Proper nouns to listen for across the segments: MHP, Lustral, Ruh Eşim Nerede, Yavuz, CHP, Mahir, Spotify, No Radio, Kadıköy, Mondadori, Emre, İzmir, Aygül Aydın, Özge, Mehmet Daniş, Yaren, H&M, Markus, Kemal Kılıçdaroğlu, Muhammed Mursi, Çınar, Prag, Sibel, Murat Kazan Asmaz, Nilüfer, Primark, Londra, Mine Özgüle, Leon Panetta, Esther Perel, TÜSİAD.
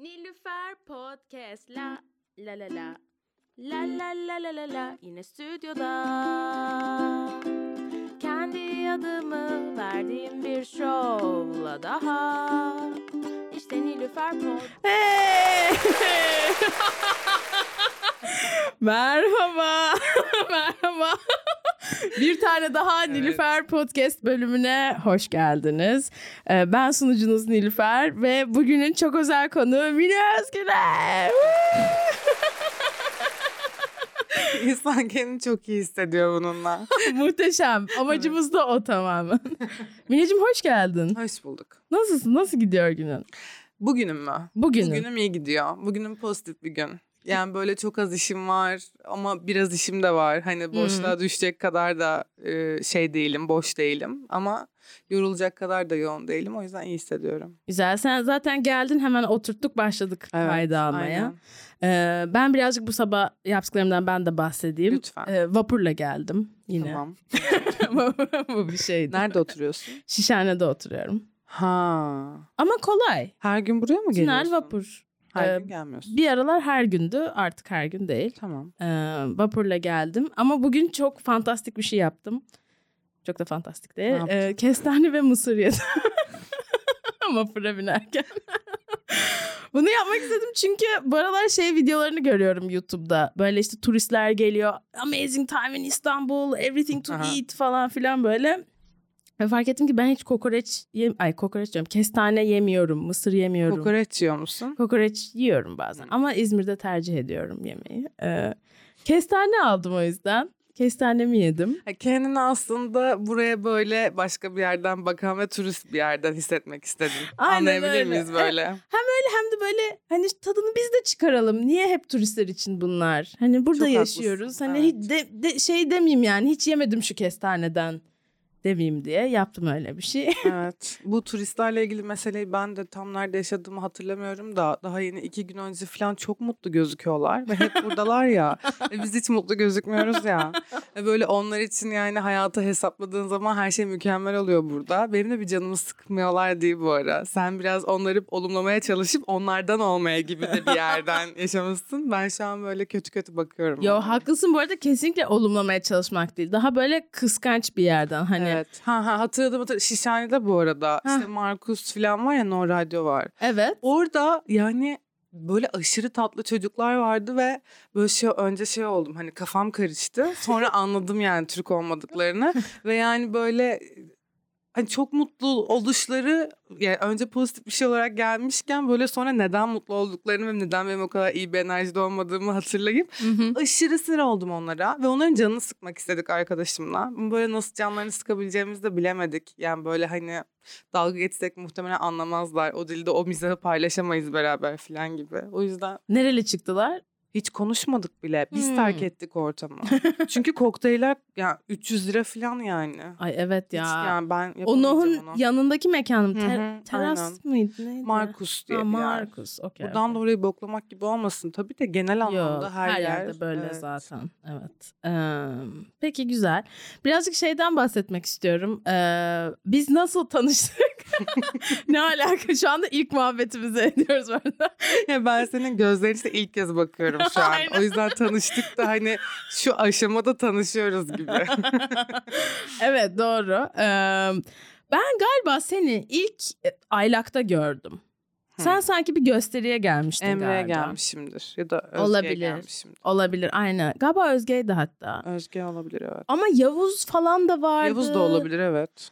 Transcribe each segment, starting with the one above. Nilüfer Podcast la la la la la la la la la la yine stüdyoda kendi adımı verdiğim bir şovla daha işte Nilüfer Podcast. Hey! Merhaba. Merhaba. Bir tane daha Nilüfer Podcast bölümüne hoş geldiniz. Ben sunucunuz Nilüfer ve bugünün çok özel konuğu Mine Özgüle. İnsan kendini çok iyi hissediyor bununla. Muhteşem. Amacımız da o tamamen. Mineciğim hoş geldin. Hoş bulduk. Nasılsın? Nasıl gidiyor günün? Bugünüm mü? Bugünüm. Bugünüm iyi gidiyor. Bugünüm pozitif bir gün. Yani böyle çok az işim var ama biraz işim de var. Hani boşluğa düşecek kadar da şey değilim, boş değilim. Ama yorulacak kadar da yoğun değilim. O yüzden iyi hissediyorum. Güzel. Sen zaten geldin, hemen oturttuk, başladık kayda almaya. Ben birazcık bu sabah yaptıklarımdan ben de bahsedeyim. Lütfen. Vapurla geldim yine. Tamam. Bu bir şeydi. Nerede oturuyorsun? Şişhane'de oturuyorum. Ha. Ama kolay. Her gün buraya mı geliyorsun? Çınar vapur. Her gün gelmiyorsun. Bir aralar her gündü, artık her gün değil. Tamam. Vapurla geldim ama bugün çok fantastik bir şey yaptım. Çok da fantastik değil. Kestane ve mısır yedim. Vapura binerken. Bunu yapmak istedim çünkü bu aralar şey videolarını görüyorum YouTube'da. Böyle işte turistler geliyor. Amazing time in Istanbul, everything to eat falan filan böyle. Ve fark ettim ki ben hiç kestane yemiyorum, mısır yemiyorum. Kokoreç yiyor musun? Kokoreç yiyorum bazen ama İzmir'de tercih ediyorum yemeği. Kestane aldım o yüzden. Kestanemi yedim. Kendini aslında buraya böyle başka bir yerden bakan ve turist bir yerden hissetmek istedim. Anlayabilir miyiz böyle? Hem öyle hem de böyle hani tadını biz de çıkaralım. Niye hep turistler için bunlar? Hani burada çok yaşıyoruz. Haklısın. Hani hiç şey demeyeyim yani, hiç yemedim şu kestaneden demeyeyim diye yaptım öyle bir şey. Evet. Bu turistlerle ilgili meseleyi ben de tam nerede yaşadığımı hatırlamıyorum da daha yeni 2 gün önce falan çok mutlu gözüküyorlar ve hep buradalar ya. Biz hiç mutlu gözükmüyoruz ya. Böyle onlar için yani hayatı hesapladığın zaman her şey mükemmel oluyor burada. Benim de bir canımı sıkmıyorlar değil bu ara. Sen biraz onları olumlamaya çalışıp onlardan olmaya gibi de bir yerden yaşamışsın. Ben şu an böyle kötü kötü bakıyorum. Yo, haklısın bu arada, kesinlikle olumlamaya çalışmak değil. Daha böyle kıskanç bir yerden hani. Evet. Hatırladım. Şişhane'de bu arada. İşte Markus falan var ya, No Radio var. Evet. Orada yani böyle aşırı tatlı çocuklar vardı ve böyle önce oldum. Hani kafam karıştı. Sonra anladım yani Türk olmadıklarını. Ve yani böyle hani çok mutlu oluşları yani önce pozitif bir şey olarak gelmişken böyle sonra neden mutlu olduklarını ve neden benim o kadar iyi bir enerjide olmadığımı hatırlayıp aşırı sinir oldum onlara ve onların canını sıkmak istedik arkadaşımla. Böyle nasıl canlarını sıkabileceğimizi de bilemedik. Yani böyle hani dalga geçsek muhtemelen anlamazlar. O dilde o mizahı paylaşamayız beraber falan gibi. O yüzden. Nereli çıktılar? Hiç konuşmadık bile. Biz terk ettik ortamı. Çünkü kokteyler yani 300 lira falan yani. Ay evet ya. Hiç, yani ben Onun yanındaki mekanım. Teras mıydı neydi? Markus diye. Markus. Okay, buradan da orayı boklamak gibi olmasın. Tabii de genel anlamda yok, her yerde böyle zaten. Evet. Peki güzel. Birazcık şeyden bahsetmek istiyorum. Biz nasıl tanıştık? Ne alaka? Şu anda ilk muhabbetimizi ediyoruz burada. Ya ben senin gözlerine ilk kez bakıyorum şu an. O yüzden tanıştık da hani şu aşamada tanışıyoruz gibi. Evet doğru. Ben galiba seni ilk Aylak'ta gördüm. Sen sanki bir gösteriye gelmiştin Emre'ye galiba. Gelmişimdir ya da Özge'ye gelmişimdir. Olabilir, aynen. Galiba Özge'ydi hatta. Özge olabilir, evet. Ama Yavuz falan da vardı. Yavuz da olabilir, evet.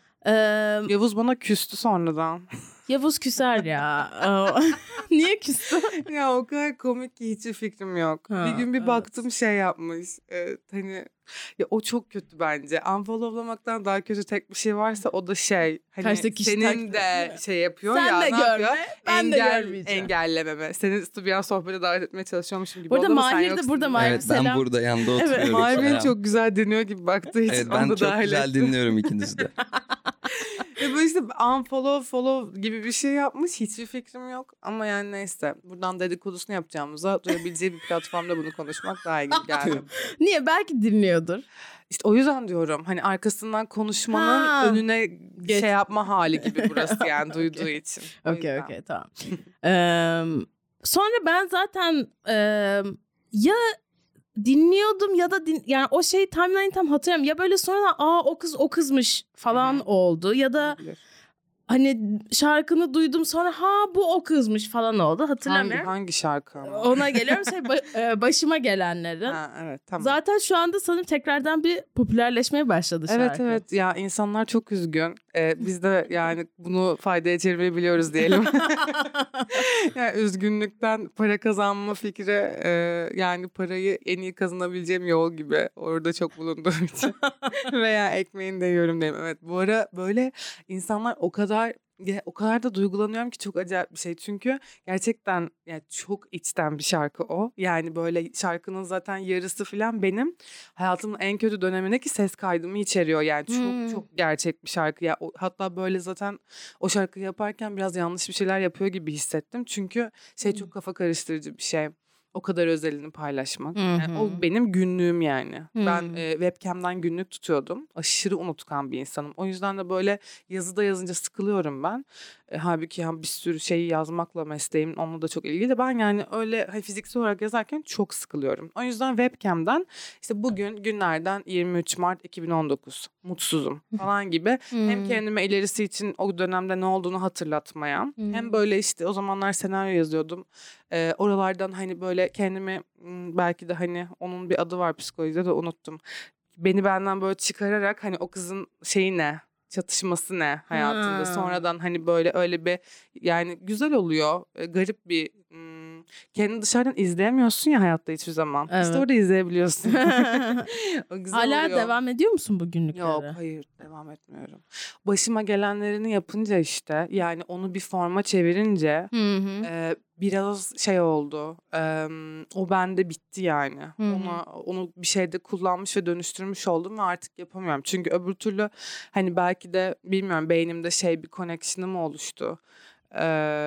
Yavuz bana küstü sonradan. Yavuz küser ya. Niye küstü? Ya o kadar komik ki hiç fikrim yok. Bir gün baktım şey yapmış. Hani ya o çok kötü bence. Unfollowlamaktan daha kötü tek bir şey varsa o da şey. Hani senin de şey yapıyor. Sen ya. Sen de görme. Ben de görmeyeceğim. Engellememe. Senin stüdyan sohbete davet etmeye çalışıyormuşum gibi. Burada Mahir de burada Mahir. Evet, ben selam. Burada yanında oturuyorum. Evet. Mahir beni çok güzel dinliyor gibi baktığı için. Evet, ben çok güzel dinliyorum ikinizi de. Böyle işte follow gibi bir şey yapmış. Hiçbir fikrim yok. Ama yani neyse. Buradan dedikodusunu yapacağımıza duyabileceği bir platformda bunu konuşmak daha iyi geldi. Niye? Belki dinliyordur. İşte o yüzden diyorum. Hani arkasından konuşmanın önüne şey yapma hali gibi burası yani duyduğu için. Okey, tamam. Sonra ben zaten ya dinliyordum ya da yani o şey timeline'i tam hatırlamıyorum. Ya böyle sonra o kızmış falan oldu ya da hani şarkını duydum sonra bu o kızmış falan oldu, hatırlamıyorum. Hangi şarkı ama? Ona geliyorum başıma gelenlerin. Ha, evet, tamam. Zaten şu anda sanırım tekrardan bir popülerleşmeye başladı şarkı. Evet evet ya, insanlar çok üzgün. Biz de yani bunu faydaya çevirebiliyoruz diyelim. Yani üzgünlükten para kazanma fikri yani parayı en iyi kazanabileceğim yol gibi orada çok bulunduğum için. Veya ekmeğini de yiyorum diyeyim. Evet, bu ara böyle insanlar o kadar da duygulanıyorum ki çok acayip bir şey. Çünkü gerçekten yani çok içten bir şarkı o. Yani böyle şarkının zaten yarısı falan benim hayatımın en kötü dönemindeki ses kaydımı içeriyor. Yani çok çok gerçek bir şarkı. Ya hatta böyle zaten o şarkıyı yaparken biraz yanlış bir şeyler yapıyor gibi hissettim. Çünkü çok kafa karıştırıcı bir şey. O kadar özelini paylaşmak. Yani o benim günlüğüm yani. Hı-hı. Ben webcam'den günlük tutuyordum. Aşırı unutkan bir insanım. O yüzden de böyle yazıda yazınca sıkılıyorum ben. Halbuki yani bir sürü şeyi yazmakla mesleğim onunla da çok ilgili. Ben yani öyle fiziksel olarak yazarken çok sıkılıyorum. O yüzden webcam'den işte bugün günlerden 23 Mart 2019 mutsuzum falan gibi. Hem kendime ilerisi için o dönemde ne olduğunu hatırlatmaya. Hem böyle işte o zamanlar senaryo yazıyordum. Oralardan hani böyle kendimi belki de hani onun bir adı var psikolojide de unuttum. Beni benden böyle çıkararak hani o kızın şeyi ne? Çatışması ne hayatında? Sonradan hani böyle öyle bir yani güzel oluyor. Garip bir kendini dışarıdan izleyemiyorsun ya hayatta hiçbir zaman. Evet. İşte orada izleyebiliyorsun. O güzel hala oluyor. Devam ediyor musun bu günlüklere? Yok, hayır, devam etmiyorum. Başıma gelenlerini yapınca işte yani onu bir forma çevirince biraz şey oldu. O bende bitti yani. Onu bir şeyde kullanmış ve dönüştürmüş oldum ve artık yapamıyorum. Çünkü öbür türlü hani belki de bilmiyorum beynimde bir connection'ım oluştu.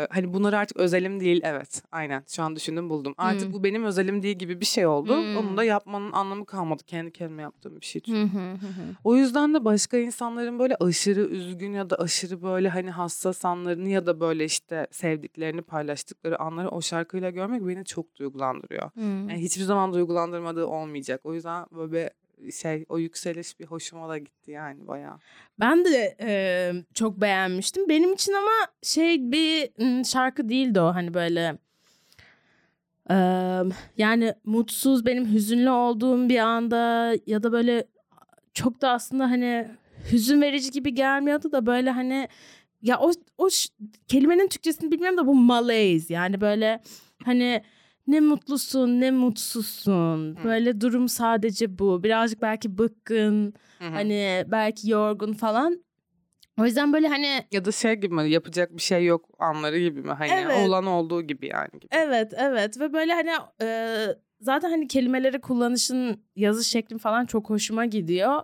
Hani bunlar artık özelim değil, evet aynen şu an düşündüm buldum artık bu benim özelim değil gibi bir şey oldu. Onu da yapmanın anlamı kalmadı, kendi kendime yaptığım bir şey çünkü. O yüzden de başka insanların böyle aşırı üzgün ya da aşırı böyle hani hassas anlarını ya da böyle işte sevdiklerini paylaştıkları anları o şarkıyla görmek beni çok duygulandırıyor. Yani hiçbir zaman duygulandırmadığı olmayacak, o yüzden böyle o yükseliş bir hoşuma da gitti yani bayağı. Ben de çok beğenmiştim. Benim için ama bir şarkı değildi o hani böyle yani mutsuz benim hüzünlü olduğum bir anda ya da böyle çok da aslında hani hüzün verici gibi gelmiyordu da böyle hani ya o kelimenin Türkçesini bilmiyorum da bu malaise yani böyle hani ne mutlusun ne mutsuzsun. Böyle durum sadece bu. Birazcık belki bıkkın. Hani belki yorgun falan. O yüzden böyle hani... Ya da gibi mi? Yapacak bir şey yok anları gibi mi? Hani evet. Olan olduğu gibi yani. Gibi. Evet evet. Ve böyle hani zaten hani kelimeleri kullanışın yazı şeklin falan çok hoşuma gidiyor.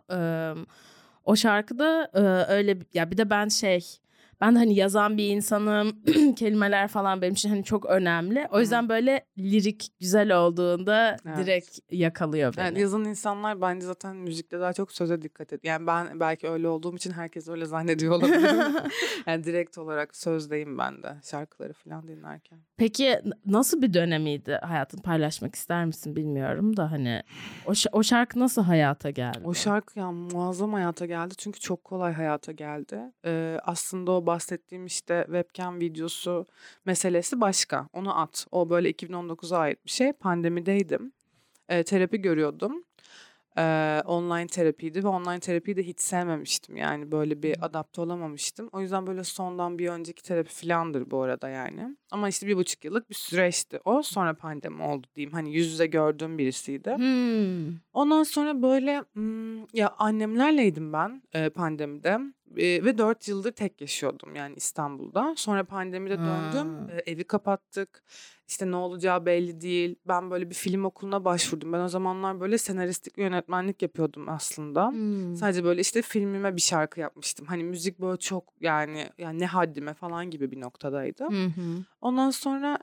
O şarkıda öyle ya bir de ben ben de hani yazan bir insanım, kelimeler falan benim için hani çok önemli. O yüzden böyle lirik güzel olduğunda direkt yakalıyor beni. Yani yazan insanlar bence zaten müzikte daha çok söze dikkat ediyor. Yani ben belki öyle olduğum için herkes öyle zannediyor olabilir. Yani direkt olarak sözdeyim ben de şarkıları falan dinlerken. Peki nasıl bir dönemiydi hayatın, paylaşmak ister misin bilmiyorum da hani o şarkı nasıl hayata geldi? O şarkı ya muazzam hayata geldi çünkü çok kolay hayata geldi. Aslında o bahsettiğim işte webcam videosu meselesi başka. Onu at. O böyle 2019'a ait bir şey. Pandemideydim. Terapi görüyordum. Online terapiydi ve online terapiyi de hiç sevmemiştim. Yani böyle bir adapte olamamıştım. O yüzden böyle sondan bir önceki terapi filandır bu arada yani. Ama işte 1,5 yıllık bir süreçti o. Sonra pandemi oldu diyeyim. Hani yüz yüze gördüğüm birisiydi. Ondan sonra böyle ya annemlerleydim ben pandemide. Ve 4 yıldır tek yaşıyordum yani İstanbul'da. Sonra pandemide döndüm. Evi kapattık. İşte ne olacağı belli değil. Ben böyle bir film okuluna başvurdum. Ben o zamanlar böyle senaristlik, yönetmenlik yapıyordum aslında. Sadece böyle işte filmime bir şarkı yapmıştım. Hani müzik böyle çok yani ne haddime falan gibi bir noktadaydı. Ondan sonra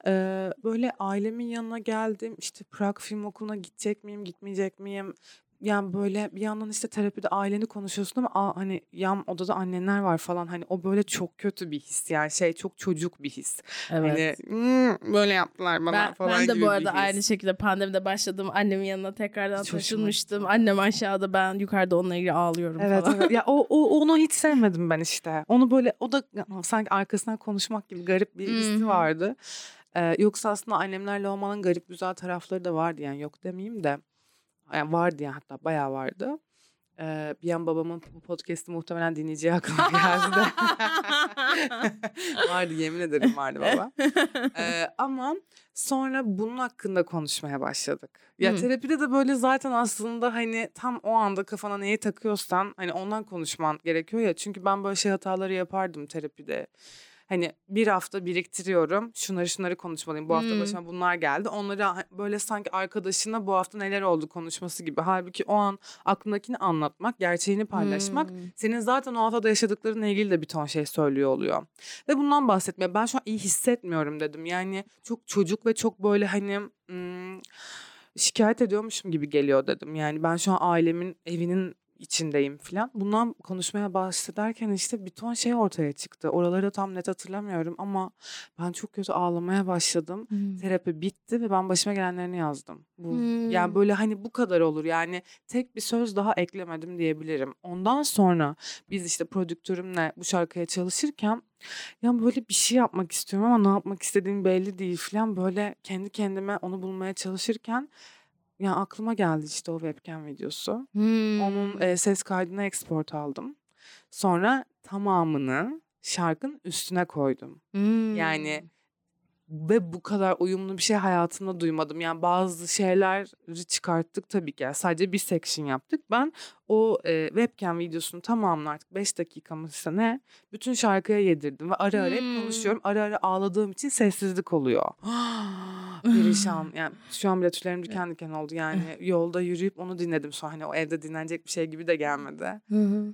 böyle ailemin yanına geldim. İşte Prag Film Okulu'na gidecek miyim, gitmeyecek miyim? yani böyle bir yandan işte terapide aileni konuşuyorsun ama hani yan odada annenler var falan, hani o böyle çok kötü bir his yani, şey, çok çocuk bir his. Evet. Hani böyle yaptılar bana falan gibi bir his. Ben de bu arada aynı şekilde pandemide başladım, annemin yanına tekrardan taşınmıştım. Annem aşağıda, ben yukarıda, onunla ilgili ağlıyorum falan. Evet. Ya onu hiç sevmedim ben işte. Onu böyle, o da sanki arkasından konuşmak gibi garip bir hissi vardı. Yoksa aslında annemlerle olmanın garip güzel tarafları da vardı yani, yok demeyeyim de. Yani vardı yani, hatta bayağı vardı. Bir an babamın bu podcast'ı muhtemelen dinleyeceği aklıma geldi de. Vardı, yemin ederim vardı baba. Ama sonra bunun hakkında konuşmaya başladık. Ya terapide de böyle zaten aslında hani tam o anda kafana neyi takıyorsan hani ondan konuşman gerekiyor ya. Çünkü ben böyle şey hataları yapardım terapide. Hani bir hafta biriktiriyorum. Şunları konuşmalıyım. Bu hafta başıma bunlar geldi. Onları böyle sanki arkadaşına bu hafta neler oldu konuşması gibi. Halbuki o an aklındakini anlatmak, gerçeğini paylaşmak senin zaten o haftada yaşadıklarınla ilgili de bir ton şey söylüyor oluyor. Ve bundan bahsetmeye, ben şu an iyi hissetmiyorum dedim. Yani çok çocuk ve çok böyle hani şikayet ediyormuşum gibi geliyor dedim. Yani ben şu an ailemin evinin içindeyim falan. Bundan konuşmaya bahsederken işte bir ton şey ortaya çıktı. Oraları da tam net hatırlamıyorum ama ben çok kötü ağlamaya başladım. Terapi bitti ve ben başıma gelenlerini yazdım. Yani böyle hani bu kadar olur. Yani tek bir söz daha eklemedim diyebilirim. Ondan sonra biz işte prodüktörümle bu şarkıya çalışırken ya böyle bir şey yapmak istiyorum ama ne yapmak istediğim belli değil falan, böyle kendi kendime onu bulmaya çalışırken yani aklıma geldi işte o webcam videosu. Onun ses kaydını export aldım. Sonra tamamını şarkının üstüne koydum. Yani ve bu kadar uyumlu bir şey hayatımda duymadım. Yani bazı şeyleri çıkarttık tabii ki. Yani sadece bir section yaptık. Ben o webcam videosunun tamamını artık 5 dakikamızsa ne bütün şarkıya yedirdim. Ve ara ara hep konuşuyorum. Ara ara ağladığım için sessizlik oluyor. Perişan. Yani şu an bile tüylerim diken diken oldu. Yani yolda yürüyüp onu dinledim. Sonra hani o evde dinlenecek bir şey gibi de gelmedi.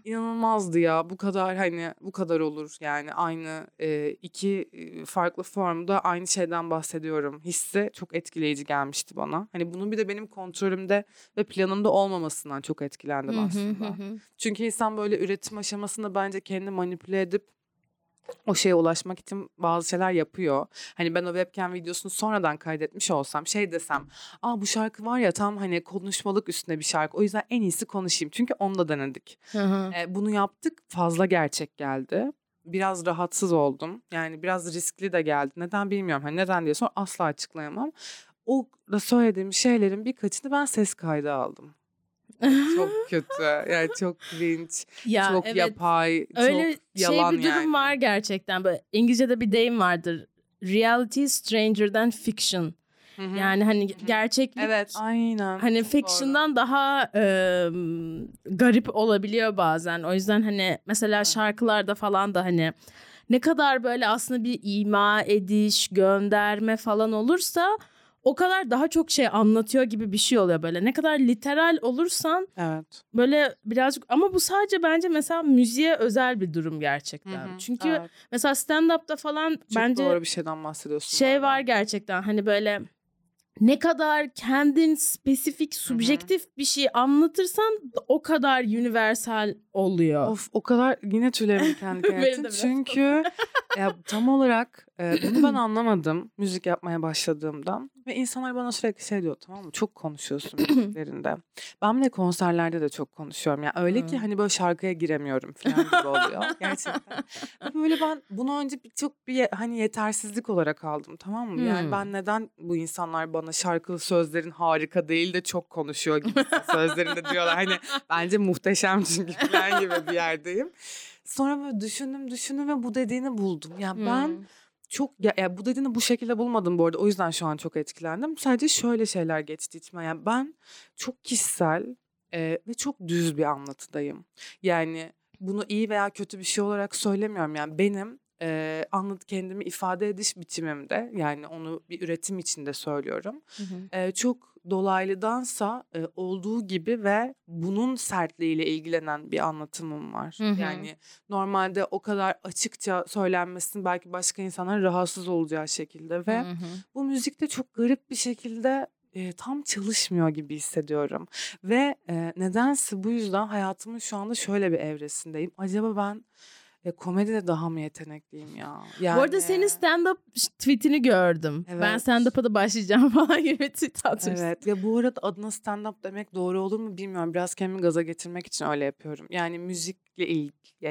İnanılmazdı ya. Bu kadar hani bu kadar olur. Yani aynı iki farklı formda aynı şeyden bahsediyorum. Hissi çok etkileyici gelmişti bana. Hani bunun bir de benim kontrolümde ve planımda olmamasından çok etkilendim aslında. Çünkü insan böyle üretim aşamasında bence kendini manipüle edip o şeye ulaşmak için bazı şeyler yapıyor. Hani ben o webcam videosunu sonradan kaydetmiş olsam, şey desem, bu şarkı var ya tam hani konuşmalık üstüne bir şarkı, o yüzden en iyisi konuşayım. Çünkü onu da denedik. Bunu yaptık, fazla gerçek geldi. Biraz rahatsız oldum. Yani biraz riskli de geldi. Neden bilmiyorum. Hani neden diye sonra asla açıklayamam. O da söylediğim şeylerin birkaçını ben ses kaydı aldım. Çok kötü. Yani çok cringe. Ya, çok evet, yapay. Öyle çok yalan bir durum yani. Var gerçekten. Böyle İngilizce'de bir deyim vardır. Reality stranger than fiction. Yani hani gerçeklik aynen. Hani fiction'dan daha garip olabiliyor bazen. O yüzden hani mesela şarkılarda falan da hani ne kadar böyle aslında bir ima ediş, gönderme falan olursa o kadar daha çok şey anlatıyor gibi bir şey oluyor böyle. Ne kadar literal olursan böyle birazcık, ama bu sadece bence mesela müziğe özel bir durum gerçekten. Çünkü mesela stand-up'ta falan çok bence doğru bir şeyden bahsediyorsun. Şey var gerçekten hani böyle ne kadar kendin spesifik, subjektif bir şey anlatırsan o kadar universal oluyor. Of, o kadar yine tüylerim kendi kendim. Çünkü ya, tam olarak bunu ben anlamadım müzik yapmaya başladığımda. Ve insanlar bana sürekli şey diyor, tamam mı? Çok konuşuyorsun müziklerinde. Ben bile konserlerde de çok konuşuyorum. Yani öyle ki hani böyle şarkıya giremiyorum falan gibi oluyor. Gerçekten. Böyle ben bunu önce çok bir hani yetersizlik olarak aldım, tamam mı? Yani ben neden bu insanlar bana şarkılı sözlerin harika değil de çok konuşuyor gibi sözlerinde diyorlar. Hani bence muhteşem çünkü falan gibi bir yerdeyim. Sonra böyle düşündüm ve bu dediğini buldum. Yani ben çok ya bu dediğini bu şekilde bulmadım bu arada. O yüzden şu an çok etkilendim. Sadece şöyle şeyler geçti içime. Yani ben çok kişisel ve çok düz bir anlatıdayım. Yani bunu iyi veya kötü bir şey olarak söylemiyorum. Yani benim kendimi ifade ediş biçimimde, yani onu bir üretim içinde söylüyorum. Çok dolaylıdansa olduğu gibi ve bunun sertliğiyle ilgilenen bir anlatımım var. Yani normalde o kadar açıkça söylenmesinin belki başka insanların rahatsız olacağı şekilde ve bu müzikte çok garip bir şekilde tam çalışmıyor gibi hissediyorum. Ve nedense bu yüzden hayatımın şu anda şöyle bir evresindeyim. Acaba ben komedide daha mı yetenekliyim ya? Yani... Bu arada senin stand-up tweetini gördüm. Evet. Ben stand-up'a da başlayacağım falan gibi tweet atmıştım. Evet. Ya bu arada adına stand-up demek doğru olur mu bilmiyorum. Biraz kendimi gaza getirmek için öyle yapıyorum. Yani müzikle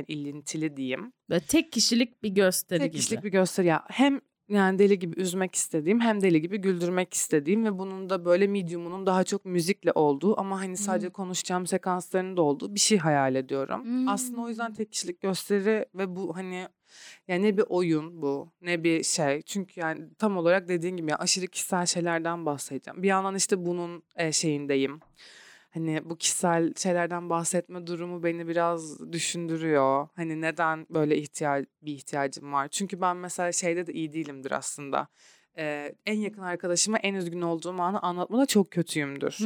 ilintili diyeyim. Böyle tek kişilik bir gösteri gibi. Tek kişilik bir gösteri ya. Hem yani deli gibi üzmek istediğim hem deli gibi güldürmek istediğim ve bunun da böyle mediumunun daha çok müzikle olduğu ama hani sadece konuşacağım sekansların da olduğu bir şey hayal ediyorum. Aslında o yüzden tek kişilik gösteri ve bu hani yani ne bir oyun bu ne bir şey. Çünkü yani tam olarak dediğin gibi yani aşırı kişisel şeylerden bahsedeceğim. Bir yandan işte bunun şeyindeyim. Hani bu kişisel şeylerden bahsetme durumu beni biraz düşündürüyor. Hani neden böyle ihtiyacım var? Çünkü ben mesela şeyde de iyi değilimdir aslında. En yakın arkadaşıma en üzgün olduğum anı anlatmada çok kötüyümdür.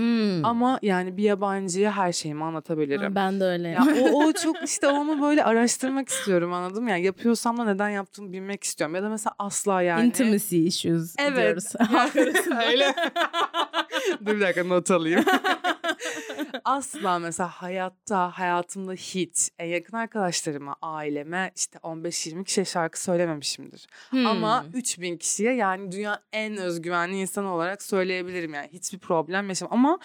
Ama yani bir yabancıya her şeyimi anlatabilirim. Ben de öyle. Ya o çok işte onu böyle araştırmak istiyorum, anladın mı? Yani yapıyorsam da neden yaptığımı bilmek istiyorum. Ya da mesela asla yani. Intimacy issues diyoruz. Evet. Öyle. Dur bir dakika, not alayım. Asla mesela hayatımda hiç en yakın arkadaşlarıma, aileme işte 15-20 kişiye şarkı söylememişimdir. Ama 3000 kişiye yani dünyanın en özgüvenli insanı olarak söyleyebilirim yani. Hiçbir problem yaşamam ama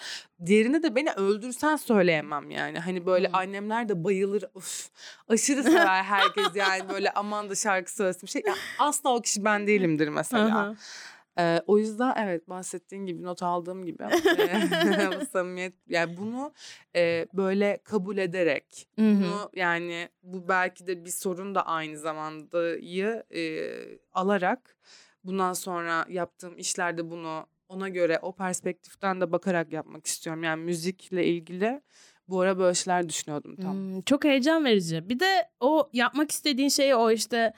diğerine de beni öldürsen söyleyemem yani. Hani böyle annemler de bayılır, aşırı sever herkes yani böyle aman da şarkı söylesin bir şey. Yani asla o kişi ben değilimdir mesela. O yüzden evet, bahsettiğin gibi, not aldığım gibi bu samimiyet yani bunu böyle kabul ederek bunu yani bu belki de bir sorun da aynı zamanda alarak bundan sonra yaptığım işlerde bunu ona göre o perspektiften de bakarak yapmak istiyorum. Yani müzikle ilgili bu ara böyle şeyler düşünüyordum tam. Çok heyecan verici. Bir de o yapmak istediğin şeyi o işte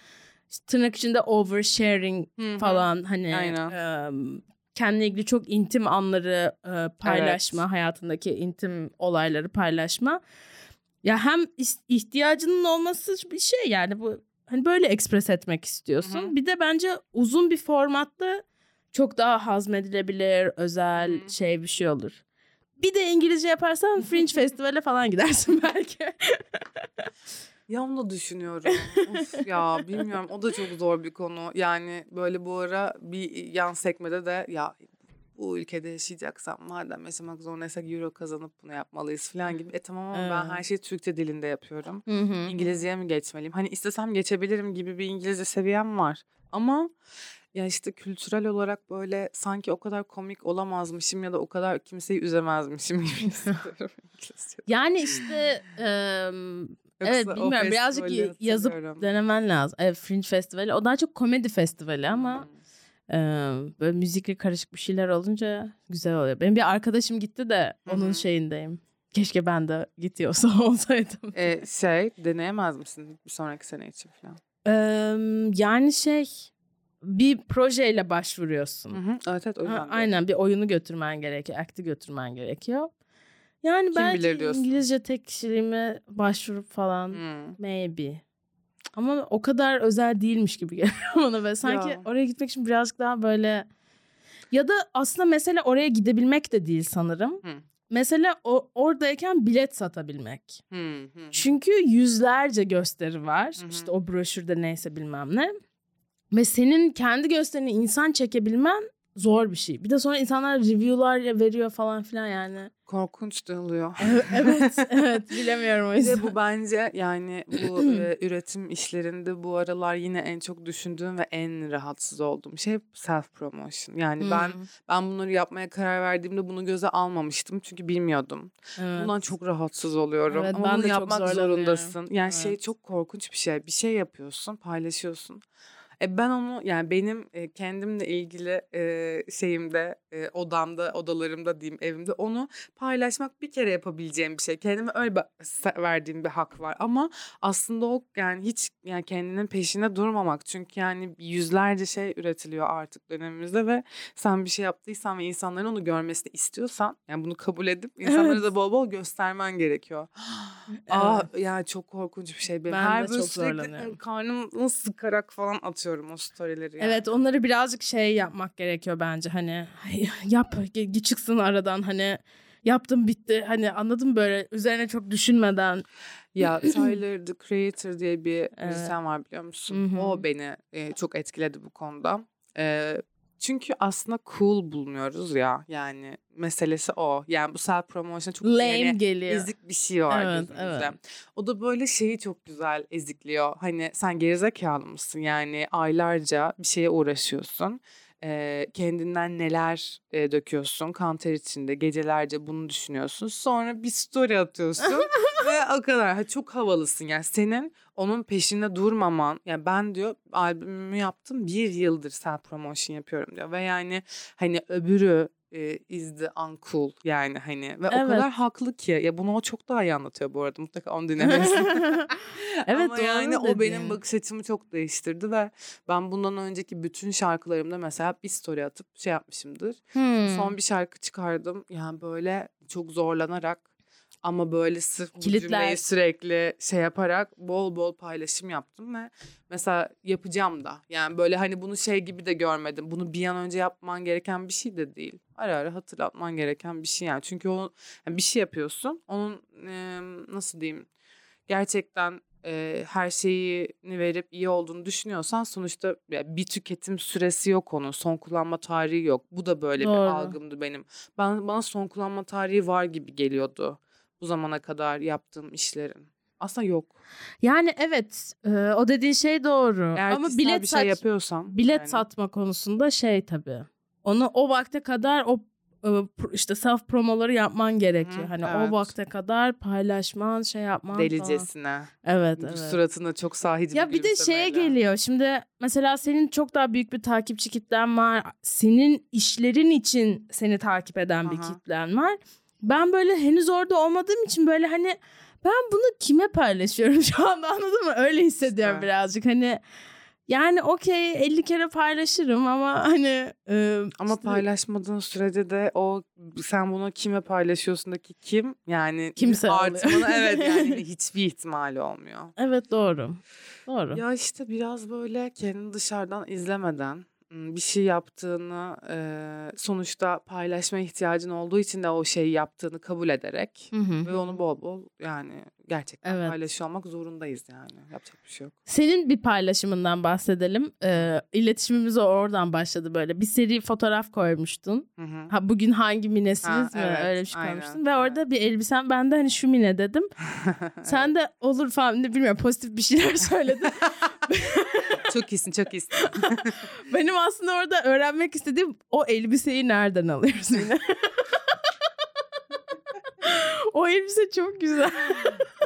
tırnak içinde oversharing falan hani kendine ilgili çok intim anları paylaşma, hayatındaki intim olayları paylaşma. Ya hem ihtiyacının olması bir şey yani, bu hani böyle ekspres etmek istiyorsun. Bir de bence uzun bir formatta çok daha hazmedilebilir, özel bir şey olur. Bir de İngilizce yaparsan Fringe Festival'e falan gidersin belki. Ya onu da düşünüyorum. Of ya, bilmiyorum. O da çok zor bir konu. Yani böyle bu ara bir yan sekmede de ya bu ülkede yaşayacaksam madem yaşamak zorundaysak euro kazanıp bunu yapmalıyız falan gibi. Tamam ama ben her şeyi Türkçe dilinde yapıyorum. İngilizceye mi geçmeliyim? Hani istesem geçebilirim gibi bir İngilizce seviyem var. Ama ya işte kültürel olarak böyle sanki o kadar komik olamazmışım ya da o kadar kimseyi üzemezmişim gibi hissediyorum. Yani işte... Yoksa evet, bilmiyorum, birazcık yazıp denemen lazım. Evet, Fringe Festivali o daha çok komedi festivali ama böyle müzikle karışık bir şeyler olunca güzel oluyor. Benim bir arkadaşım gitti de onun şeyindeyim. Keşke ben de gidiyorsa olsaydım. Deneyemez misin bir sonraki sene için falan? Yani bir projeyle başvuruyorsun. Evet o yüzden. Aynen, bir oyunu götürmen gerekiyor, act'i götürmen gerekiyor. Yani kim belki İngilizce tek kişiliğime başvurup falan maybe. Ama o kadar özel değilmiş gibi geliyor bana ve sanki oraya gitmek için birazcık daha böyle ya da aslında mesele oraya gidebilmek de değil sanırım. Mesela oradayken bilet satabilmek. Çünkü yüzlerce gösteri var. İşte o broşürde neyse bilmem ne. Ve senin kendi gösterini insan çekebilmen zor bir şey. Bir de sonra insanlar review'lar veriyor falan filan yani. Korkunç dönülüyor. Evet bilemiyorum o yüzden. Bu bence yani bu üretim işlerinde bu aralar yine en çok düşündüğüm ve en rahatsız olduğum şey self promotion. Yani ben bunları yapmaya karar verdiğimde bunu göze almamıştım çünkü bilmiyordum. Evet. Bundan çok rahatsız oluyorum. Evet, ama bunu yapmak zorundasın. Yani çok korkunç bir şey. Bir şey yapıyorsun, paylaşıyorsun. Ben onu yani benim kendimle ilgili şeyimde, odalarımda diyeyim, evimde onu paylaşmak bir kere yapabileceğim bir şey. Kendime öyle verdiğim bir hak var ama aslında o yani hiç yani kendinin peşinde durmamak. Çünkü yani yüzlerce şey üretiliyor artık dönemimizde ve sen bir şey yaptıysan ve insanların onu görmesini istiyorsan yani bunu kabul edip insanlara da bol bol göstermen gerekiyor. Aa yani çok korkunç bir şey benim. Ben de çok zorlanıyorum. Sürekli karnımı sıkarak falan atıyorum. atıyorum o storyleri. Yani. Evet, onları birazcık şey yapmak gerekiyor bence, hani yap çıksın aradan, hani yaptım bitti, hani anladın mı, böyle üzerine çok düşünmeden. Ya Tyler the Creator diye bir müzisyen var, biliyor musun? Hı-hı. O beni çok etkiledi bu konuda. Çünkü aslında cool bulmuyoruz ya, yani meselesi o. Yani bu self promotion çok ezik bir şey var. Evet, evet. O da böyle şeyi çok güzel ezikliyor. Hani sen gerizekalı mısın? Yani aylarca bir şeye uğraşıyorsun. Kendinden neler döküyorsun, kan ter içinde gecelerce bunu düşünüyorsun, sonra bir story atıyorsun ve o kadar. Çok havalısın yani, senin onun peşinde durmaman. Yani ben diyor albümümü yaptım, 1 yıldır self promotion yapıyorum diyor ve yani hani öbürü is the uncool yani, hani ve evet, o kadar haklı ki. Ya bunu o çok daha iyi anlatıyor bu arada, mutlaka onu dinlemelisin. Evet. Ama yani o benim bakış açımı çok değiştirdi ve ben bundan önceki bütün şarkılarımda mesela bir story atıp şey yapmışımdır. Son bir şarkı çıkardım yani, böyle çok zorlanarak ama böyle sırf bu cümleyi sürekli şey yaparak bol bol paylaşım yaptım ve mesela yapacağım da. Yani böyle hani bunu şey gibi de görmedim. Bunu bir an önce yapman gereken bir şey de değil. Ara ara hatırlatman gereken bir şey yani. Çünkü o, yani bir şey yapıyorsun. Onun nasıl diyeyim, gerçekten her şeyini verip iyi olduğunu düşünüyorsan sonuçta bir tüketim süresi yok onun. Son kullanma tarihi yok. Bu da böyle doğru bir algımdı benim. Bana son kullanma tarihi var gibi geliyordu bu zamana kadar yaptığım işlerin. Aslında yok. Yani evet, o dediğin şey doğru. Eğer ama bilet yapıyorsan, bilet yani satma konusunda şey tabii. Onu o vakte kadar o işte self promoları yapman gerekiyor. Hani evet, o vakte kadar paylaşman, şey yapman. Delicesine. Falan. Evet, evet. Suratına çok sahici bir gülümsemeyle. Ya bir de şeye geliyor. Şimdi mesela senin çok daha büyük bir takipçi kitlen var. Senin işlerin için seni takip eden bir kitlen var. Ben böyle henüz orada olmadığım için böyle hani ben bunu kime paylaşıyorum şu anda, anladın mı? Öyle hissediyorum işte birazcık hani. Yani okey 50 kere paylaşırım ama hani. Ama işte paylaşmadığın sürece de o sen bunu kime paylaşıyorsundaki kim yani. Kimse artmanı evet yani hiçbir ihtimali olmuyor. Evet doğru. Doğru. Ya işte biraz böyle kendini dışarıdan izlemeden bir şey yaptığını sonuçta paylaşmaya ihtiyacın olduğu için de o şeyi yaptığını kabul ederek ve onu bol bol yani gerçekten paylaşıyor olmak zorundayız yani. Yapacak bir şey yok. Senin bir paylaşımından bahsedelim. İletişimimiz oradan başladı böyle. Bir seri fotoğraf koymuştun. Ha, bugün hangi minesiniz mi? Evet, öyle bir şey koymuştun. Ve orada bir elbisen bende hani şu mine dedim. Sen de olur falan bilmiyorum, pozitif bir şeyler söyledin. Çok iyisin, çok iyisin. Benim aslında orada öğrenmek istediğim o elbiseyi nereden alıyoruz yine? O elbise çok güzel.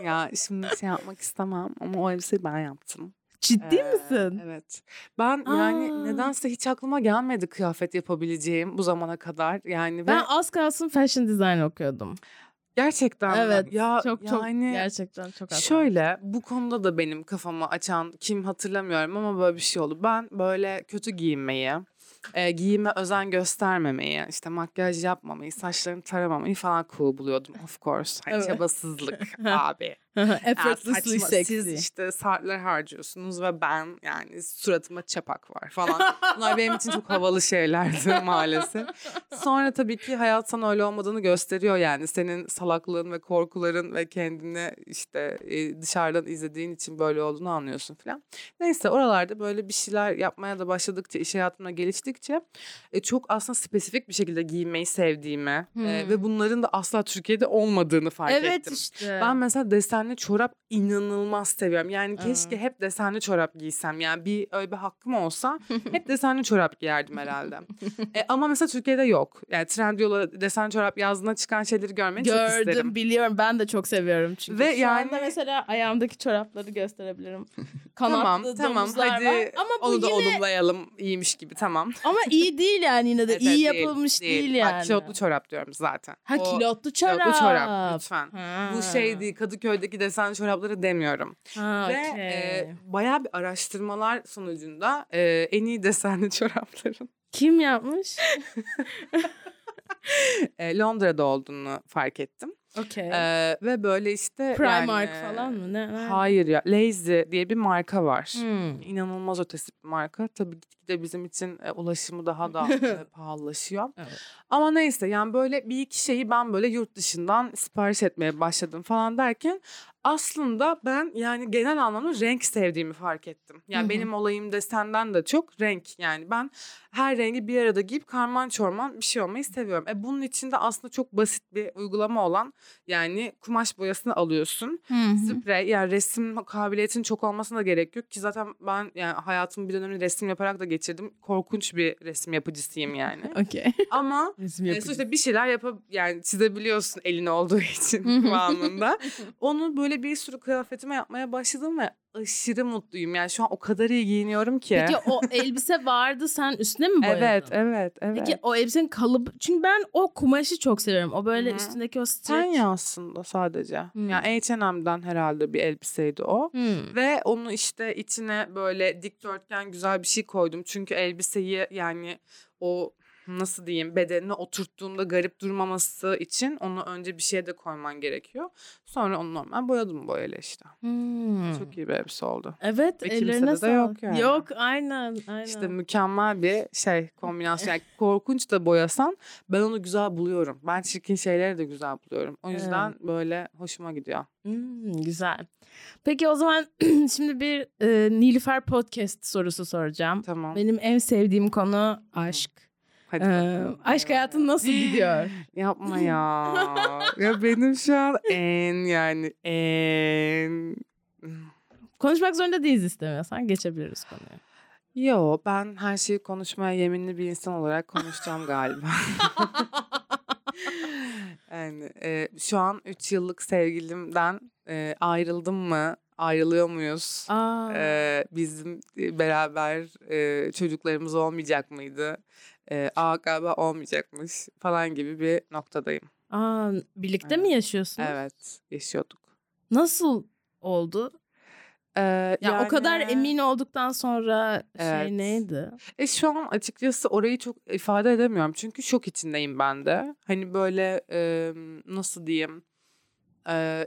Ya şimdi şey yapmak istemem ama o elbiseyi ben yaptım. Ciddi misin? Evet. Ben yani nedense hiç aklıma gelmedi kıyafet yapabileceğim bu zamana kadar. Yani ben az kalsın fashion design okuyordum. Gerçekten evet, ya çok yani, çok gerçekten çok hassas. Şöyle bu konuda da benim kafamı açan kim hatırlamıyorum ama böyle bir şey oldu. Ben böyle kötü giyinmeyi, giyime özen göstermemeyi, işte makyaj yapmamayı, saçlarını taramamayı falan cool buluyordum, of course. Hani çabasızlık abi. Effortlessly sexy. Siz işte saatler harcıyorsunuz ve ben yani suratıma çapak var falan. Bunlar benim için çok havalı şeylerdi maalesef. Sonra tabii ki hayat sana öyle olmadığını gösteriyor yani. Senin salaklığın ve korkuların ve kendini işte dışarıdan izlediğin için böyle olduğunu anlıyorsun falan. Neyse oralarda böyle bir şeyler yapmaya da başladıkça, iş hayatımda geliştikçe çok aslında spesifik bir şekilde giyinmeyi sevdiğimi ve bunların da asla Türkiye'de olmadığını fark ettim. İşte. Ben mesela desenli çorap inanılmaz seviyorum. Yani keşke hep desenli çorap giysem. Yani öyle bir hakkım olsa hep desenli çorap giyerdim herhalde. Ama mesela Türkiye'de yok. Yani Trendyol'a desenli çorap yazdığında çıkan şeyleri görmeyi çok isterim. Gördüm, biliyorum. Ben de çok seviyorum çünkü. Ve şu anda mesela ayağımdaki çorapları gösterebilirim. Kanatlı tamam, domuzlar hadi var. Ama onu da olumlayalım. İyiymiş gibi tamam. Ama iyi değil yani, yine de iyi yapılmış değil yani. Bak, kilotlu çorap diyorum zaten. Ha, kilotlu çorap. Kilotlu çorap lütfen. Ha. Bu şey değil, Kadıköy'deki desenli çorapları demiyorum. Ha, ve bayağı bir araştırmalar sonucunda en iyi desenli çorapların kim yapmış? Londra'da olduğunu fark ettim. Okay. Ve böyle işte Primark yani, falan mı? Ne? Hayır ya. Lazy diye bir marka var. Hmm. İnanılmaz ötesi bir marka. Tabii gitgide bizim için ulaşımı daha da pahalılaşıyor. Evet. Ama neyse yani böyle bir iki şeyi ben böyle yurt dışından sipariş etmeye başladım falan derken aslında ben yani genel anlamda renk sevdiğimi fark ettim. Yani benim olayım da senden de çok renk. Yani ben her rengi bir arada giyip karman çorman bir şey olmayı seviyorum. Bunun için de aslında çok basit bir uygulama olan yani kumaş boyasını alıyorsun. Sprey yani resim kabiliyetinin çok olmasına da gerek yok ki zaten ben yani hayatımın bir dönemini resim yaparak da geçirdim. Korkunç bir resim yapıcısıyım yani. Okay. Ama sonuçta bir şeyler yapıp yani çizebiliyorsun elin olduğu için bağımında. Onu böyle bir sürü kıyafetime yapmaya başladım ve aşırı mutluyum. Yani şu an o kadar iyi giyiniyorum ki. Peki o elbise vardı, sen üstüne mi boyadın? Evet. Peki o elbisenin kalıbı... Çünkü ben o kumaşı çok seviyorum. O böyle üstündeki o stretch. Sen ya aslında sadece. Yani H&M'den herhalde bir elbiseydi o. Ve onu işte içine böyle dikdörtgen güzel bir şey koydum. Çünkü elbiseyi yani o... nasıl diyeyim, bedenine oturttuğumda garip durmaması için onu önce bir şeye de koyman gerekiyor. Sonra onu normal boyadım boyayla işte. Çok iyi bir elbise oldu. Evet, ellerine sağlık. Yok, yani. Yok aynen. İşte mükemmel bir şey kombinasyon. Yani korkunç da boyasan ben onu güzel buluyorum. Ben çirkin şeyleri de güzel buluyorum. O yüzden böyle hoşuma gidiyor. Güzel. Peki o zaman şimdi bir Nilüfer podcast sorusu soracağım. Tamam. Benim en sevdiğim konu aşk. Aşk hayatın nasıl gidiyor? Yapma ya. Ya benim şu an en... Konuşmak zorunda değiliz istemiyorsan. Geçebiliriz konuya. Yo, ben her şeyi konuşmaya yeminli bir insan olarak konuşacağım galiba. Yani şu an 3 yıllık sevgilimden ayrıldım mı? Ayrılıyor muyuz? Bizim beraber çocuklarımız olmayacak mıydı? Galiba olmayacakmış falan gibi bir noktadayım. Birlikte mi yaşıyorsunuz? Evet, yaşıyorduk. Nasıl oldu? Yani o kadar emin olduktan sonra şey neydi? Şu an açıkçası orayı çok ifade edemiyorum. Çünkü şok içindeyim ben de. Hani böyle nasıl diyeyim?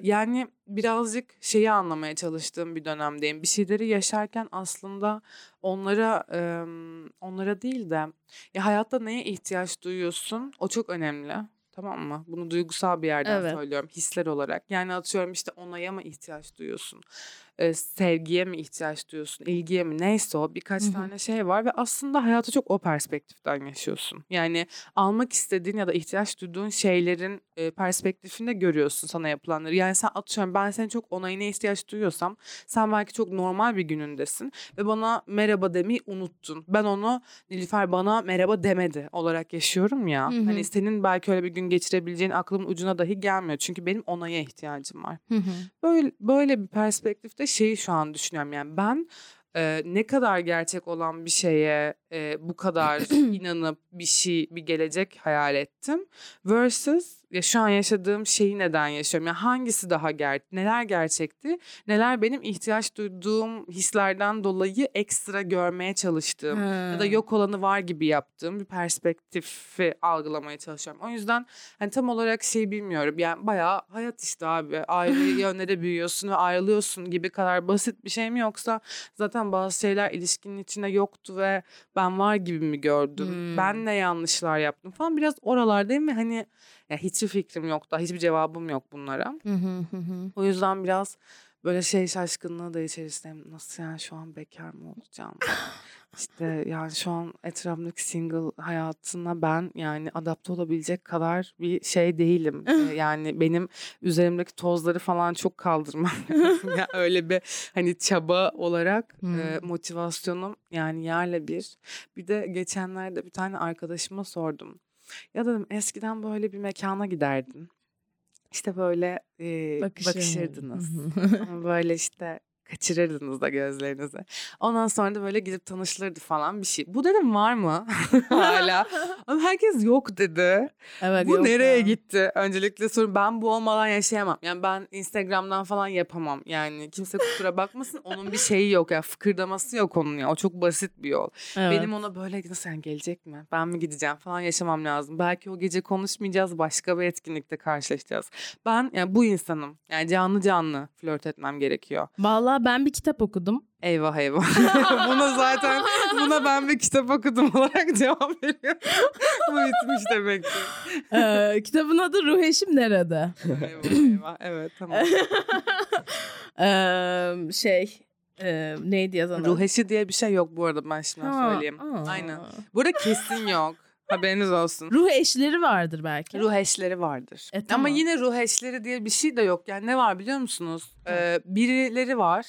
Yani birazcık şeyi anlamaya çalıştığım bir dönemdeyim. Bir şeyleri yaşarken aslında onlara değil de ya hayatta neye ihtiyaç duyuyorsun, o çok önemli. Tamam mı? Bunu duygusal bir yerden söylüyorum, hisler olarak. Yani atıyorum işte onaya mı ihtiyaç duyuyorsun? Sevgiye mi ihtiyaç duyuyorsun? İlgiye mi? Neyse o birkaç tane şey var ve aslında hayatı çok o perspektiften yaşıyorsun. Yani almak istediğin ya da ihtiyaç duyduğun şeylerin perspektifinde görüyorsun sana yapılanları. Yani sen atıyorum ben senin çok onayına ihtiyaç duyuyorsam sen belki çok normal bir günündesin ve bana merhaba demeyi unuttun. Ben onu Nilüfer bana merhaba demedi olarak yaşıyorum ya. Hani senin belki öyle bir gün geçirebileceğin aklımın ucuna dahi gelmiyor. Çünkü benim onaya ihtiyacım var. Böyle bir perspektifte şeyi şu an düşünüyorum. Yani ben ne kadar gerçek olan bir şeye bu kadar inanıp bir gelecek hayal ettim. Versus ya şu an yaşadığım şeyi neden yaşıyorum? Yani hangisi daha neler gerçekti? Neler benim ihtiyaç duyduğum hislerden dolayı ekstra görmeye çalıştığım ya da yok olanı var gibi yaptığım bir perspektifi algılamaya çalışıyorum. O yüzden hani tam olarak şey bilmiyorum. Yani bayağı hayat işte abi. Ayrı yönlere büyüyorsun ve ayrılıyorsun gibi kadar basit bir şey mi, yoksa zaten bazı şeyler ilişkinin içinde yoktu ve ben var gibi mi gördüm? Ben ne yanlışlar yaptım falan, biraz oralardayım ve hani ya hiçbir fikrim yok da, hiçbir cevabım yok bunlara. O yüzden biraz böyle şey şaşkınlığı da içerisindeyim. Nasıl yani şu an bekar mı olacağım? İşte yani şu an etrafımdaki single hayatına ben yani adapte olabilecek kadar bir şey değilim. Yani benim üzerimdeki tozları falan çok kaldırmam lazım. Yani öyle bir hani çaba olarak motivasyonum yani yerle bir. Bir de geçenlerde bir tane arkadaşıma sordum. Ya dedim, eskiden böyle bir mekana giderdin. İşte böyle bakışırdınız. Ama böyle işte Kaçırırdınız da gözlerinizi. Ondan sonra da böyle gidip tanışılırdı falan bir şey. Bu dedim var mı? Hala. Ama herkes yok dedi. Evet, bu yok nereye ya. Gitti? Öncelikle sorun. Ben bu olmadan yaşayamam. Yani ben Instagram'dan falan yapamam. Yani kimse kusura bakmasın. Onun bir şeyi yok ya. Fıkırdaması yok onun ya. O çok basit bir yol. Evet. Benim ona böyle sen gelecek mi? Ben mi gideceğim falan yaşamam lazım. Belki o gece konuşmayacağız. Başka bir etkinlikte karşılaşacağız. Ben yani bu insanım. Yani canlı canlı flört etmem gerekiyor. Vallahi ben bir kitap okudum. Eyvah eyvah. Buna ben bir kitap okudum olarak cevap veriyorum. Bu bitmiş demek ki. Kitabın adı Ruh Eşim Nerede? Eyvah eyvah. Evet tamam. Neydi yazan? Ruh eşi diye bir şey yok bu arada ben şimdi söyleyeyim. Aynen. Burada kesin yok. Haberiniz olsun. Ruh eşleri vardır belki. Ruh eşleri vardır. Tamam. Ama yine ruh eşleri diye bir şey de yok. Yani ne var biliyor musunuz? Birileri var.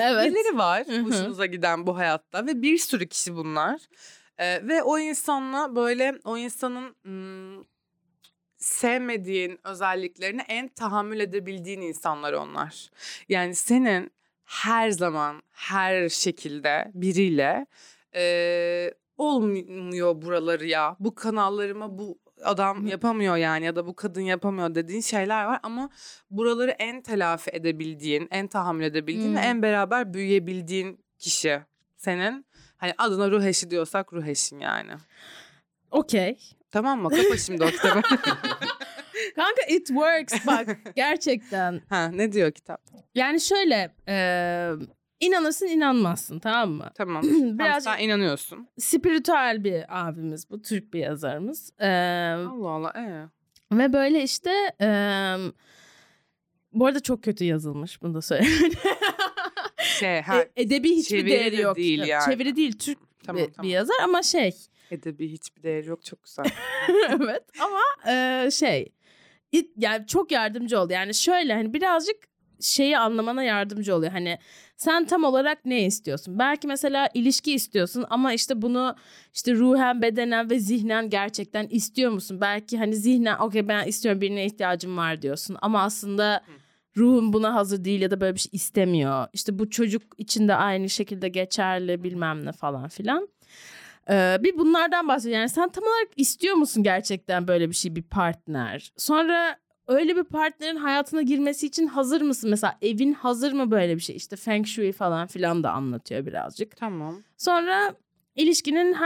Evet. Birileri var. Hoşunuza giden bu hayatta. Ve bir sürü kişi bunlar. Ve o insanla böyle o insanın sevmediğin özelliklerini en tahammül edebildiğin insanlar onlar. Yani senin her zaman her şekilde biriyle... olmuyor buraları ya. Bu kanallarıma bu adam yapamıyor yani ya da bu kadın yapamıyor dediğin şeyler var ama buraları en telafi edebildiğin, en tahammül edebildiğin ve en beraber büyüyebildiğin kişi senin. Hani adına ruh eşi diyorsak ruh eşin yani. Okey. Tamam mı? Kapa şimdi o kitabı. Kanka it works bak gerçekten. Ha, ne diyor kitap? Yani şöyle... İnanırsın inanmazsın tamam mı? Tamam. Biraz sen inanıyorsun. Spiritüel bir abimiz bu. Türk bir yazarımız. Allah Allah. Ve böyle işte bu arada çok kötü yazılmış. Bunu da söyleyeyim. Edebi hiçbir değeri yok. Değil yani. Çeviri değil. Türk bir yazar ama Edebi hiçbir değeri yok. Çok güzel. Evet ama yani çok yardımcı oldu. Yani şöyle hani birazcık şeyi anlamana yardımcı oluyor. Hani sen tam olarak ne istiyorsun? Belki mesela ilişki istiyorsun ama işte bunu işte ruhen, bedenen ve zihnen gerçekten istiyor musun? Belki hani zihnen okey ben istiyorum birine ihtiyacım var diyorsun ama aslında ruhun buna hazır değil ya da böyle bir şey istemiyor. İşte bu çocuk için de aynı şekilde geçerli bilmem ne falan filan. Bir bunlardan bahsediyor. Yani sen tam olarak istiyor musun gerçekten böyle bir şey bir partner? Sonra öyle bir partnerin hayatına girmesi için hazır mısın? Mesela evin hazır mı böyle bir şey? İşte Feng Shui falan filan da anlatıyor birazcık. Tamam. Sonra ilişkinin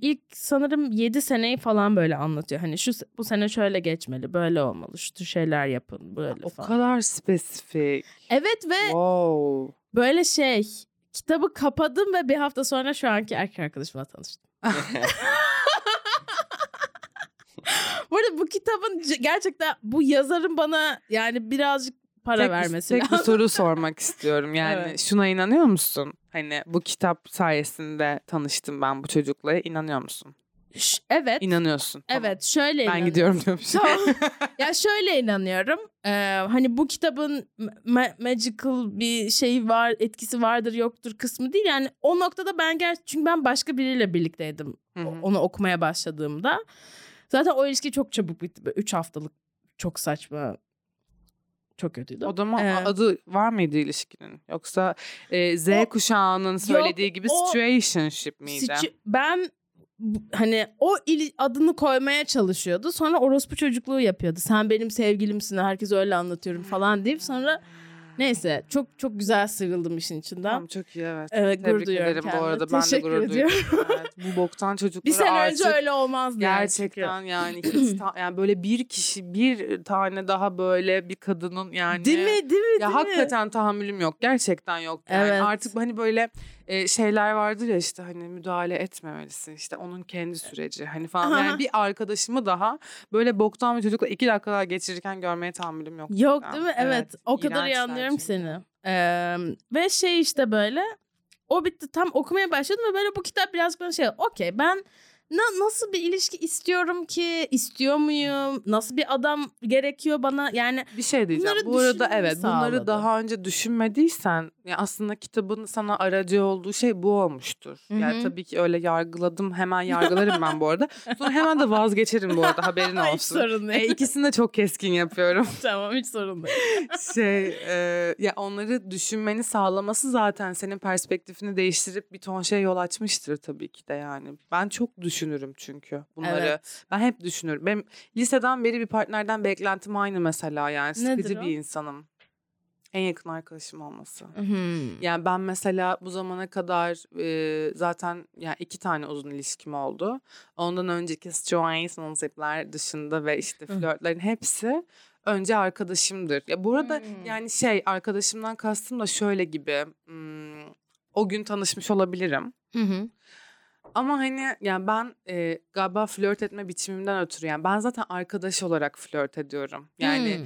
ilk sanırım 7 seneyi falan böyle anlatıyor. Hani bu sene şöyle geçmeli, böyle olmalı, şu tür şeyler yapın, böyle falan. O kadar spesifik. Evet ve wow. Böyle kitabı kapadım ve bir hafta sonra şu anki erkek arkadaşımla tanıştım. Bu arada bu kitabın gerçekten bu yazarın bana yani birazcık para vermesi lazım. Tek bir soru sormak istiyorum. Yani evet. Şuna inanıyor musun? Hani bu kitap sayesinde tanıştım ben bu çocukla. İnanıyor musun? Evet. İnanıyorsun. Evet tamam. Şöyle inanıyorum. Ben gidiyorum diyormuşum. Tamam. Ya şöyle inanıyorum. Hani bu kitabın magical bir şey var, etkisi vardır yoktur kısmı değil. Yani o noktada ben çünkü ben başka biriyle birlikteydim. Hı-hı. Onu okumaya başladığımda. Zaten o ilişki çok çabuk bitti. 3 haftalık çok saçma. Çok kötüydü. O zaman adı var mıydı ilişkinin? Yoksa Z kuşağının söylediği gibi situationship miydi? Ben hani o adını koymaya çalışıyordu. Sonra orospu çocukluğu yapıyordu. Sen benim sevgilimsin. Herkes öyle anlatıyorum falan deyip sonra... Neyse çok güzel sıyrıldım işin içinden. Tamam çok iyi evet. Tebrik ederim bu arada ben de gurur duyuyorum. Evet, bu boktan çocuklara bir sene önce öyle olmazdı. Gerçekten yani. Yani böyle bir tane daha böyle bir kadının yani. Değil mi? Ya hakikaten tahammülüm yok gerçekten yok. Yani evet. Artık hani böyle şeyler vardır ya işte hani müdahale etmemelisin işte onun kendi süreci hani falan. Aha. Yani bir arkadaşımı daha böyle boktan bir çocukla 2 dakika daha geçirirken görmeye tahammülüm yok. Yok yani. Değil mi? Evet. O kadar iyi anlıyorum ki seni. Ve işte böyle o bitti tam okumaya başladım ve böyle bu kitap biraz bana okey ben Nasıl bir ilişki istiyorum ki? İstiyor muyum? Nasıl bir adam gerekiyor bana? Yani bir şey diyeceğim. Bu arada evet, bunları daha önce düşünmediysen aslında kitabın sana aracı olduğu şey bu olmuştur. Hı-hı. Yani tabii ki öyle yargıladım. Hemen yargılarım ben bu arada. Sonra hemen de vazgeçerim bu arada, haberin olsun. Hiç sorun değil. İkisini de çok keskin yapıyorum. Tamam, hiç sorun değil. Ya onları düşünmeni sağlaması zaten senin perspektifini değiştirip bir ton şey yol açmıştır tabii ki de yani. Ben çok düşünürüm çünkü bunları. Evet. Ben hep düşünürüm. Benim liseden beri bir partnerden beklentim aynı mesela yani. Sıkıcı bir insanım. En yakın arkadaşım olması. Hmm. Yani ben mesela bu zamana kadar zaten yani 2 tane uzun ilişkim oldu. Ondan önceki situationship'ler dışında ve işte flörtlerin hepsi önce arkadaşımdır. Ya bu arada yani şey, arkadaşımdan kastım da şöyle gibi. O gün tanışmış olabilirim. Ama hani yani ben galiba flört etme biçimimden ötürü yani ben zaten arkadaş olarak flört ediyorum. Yani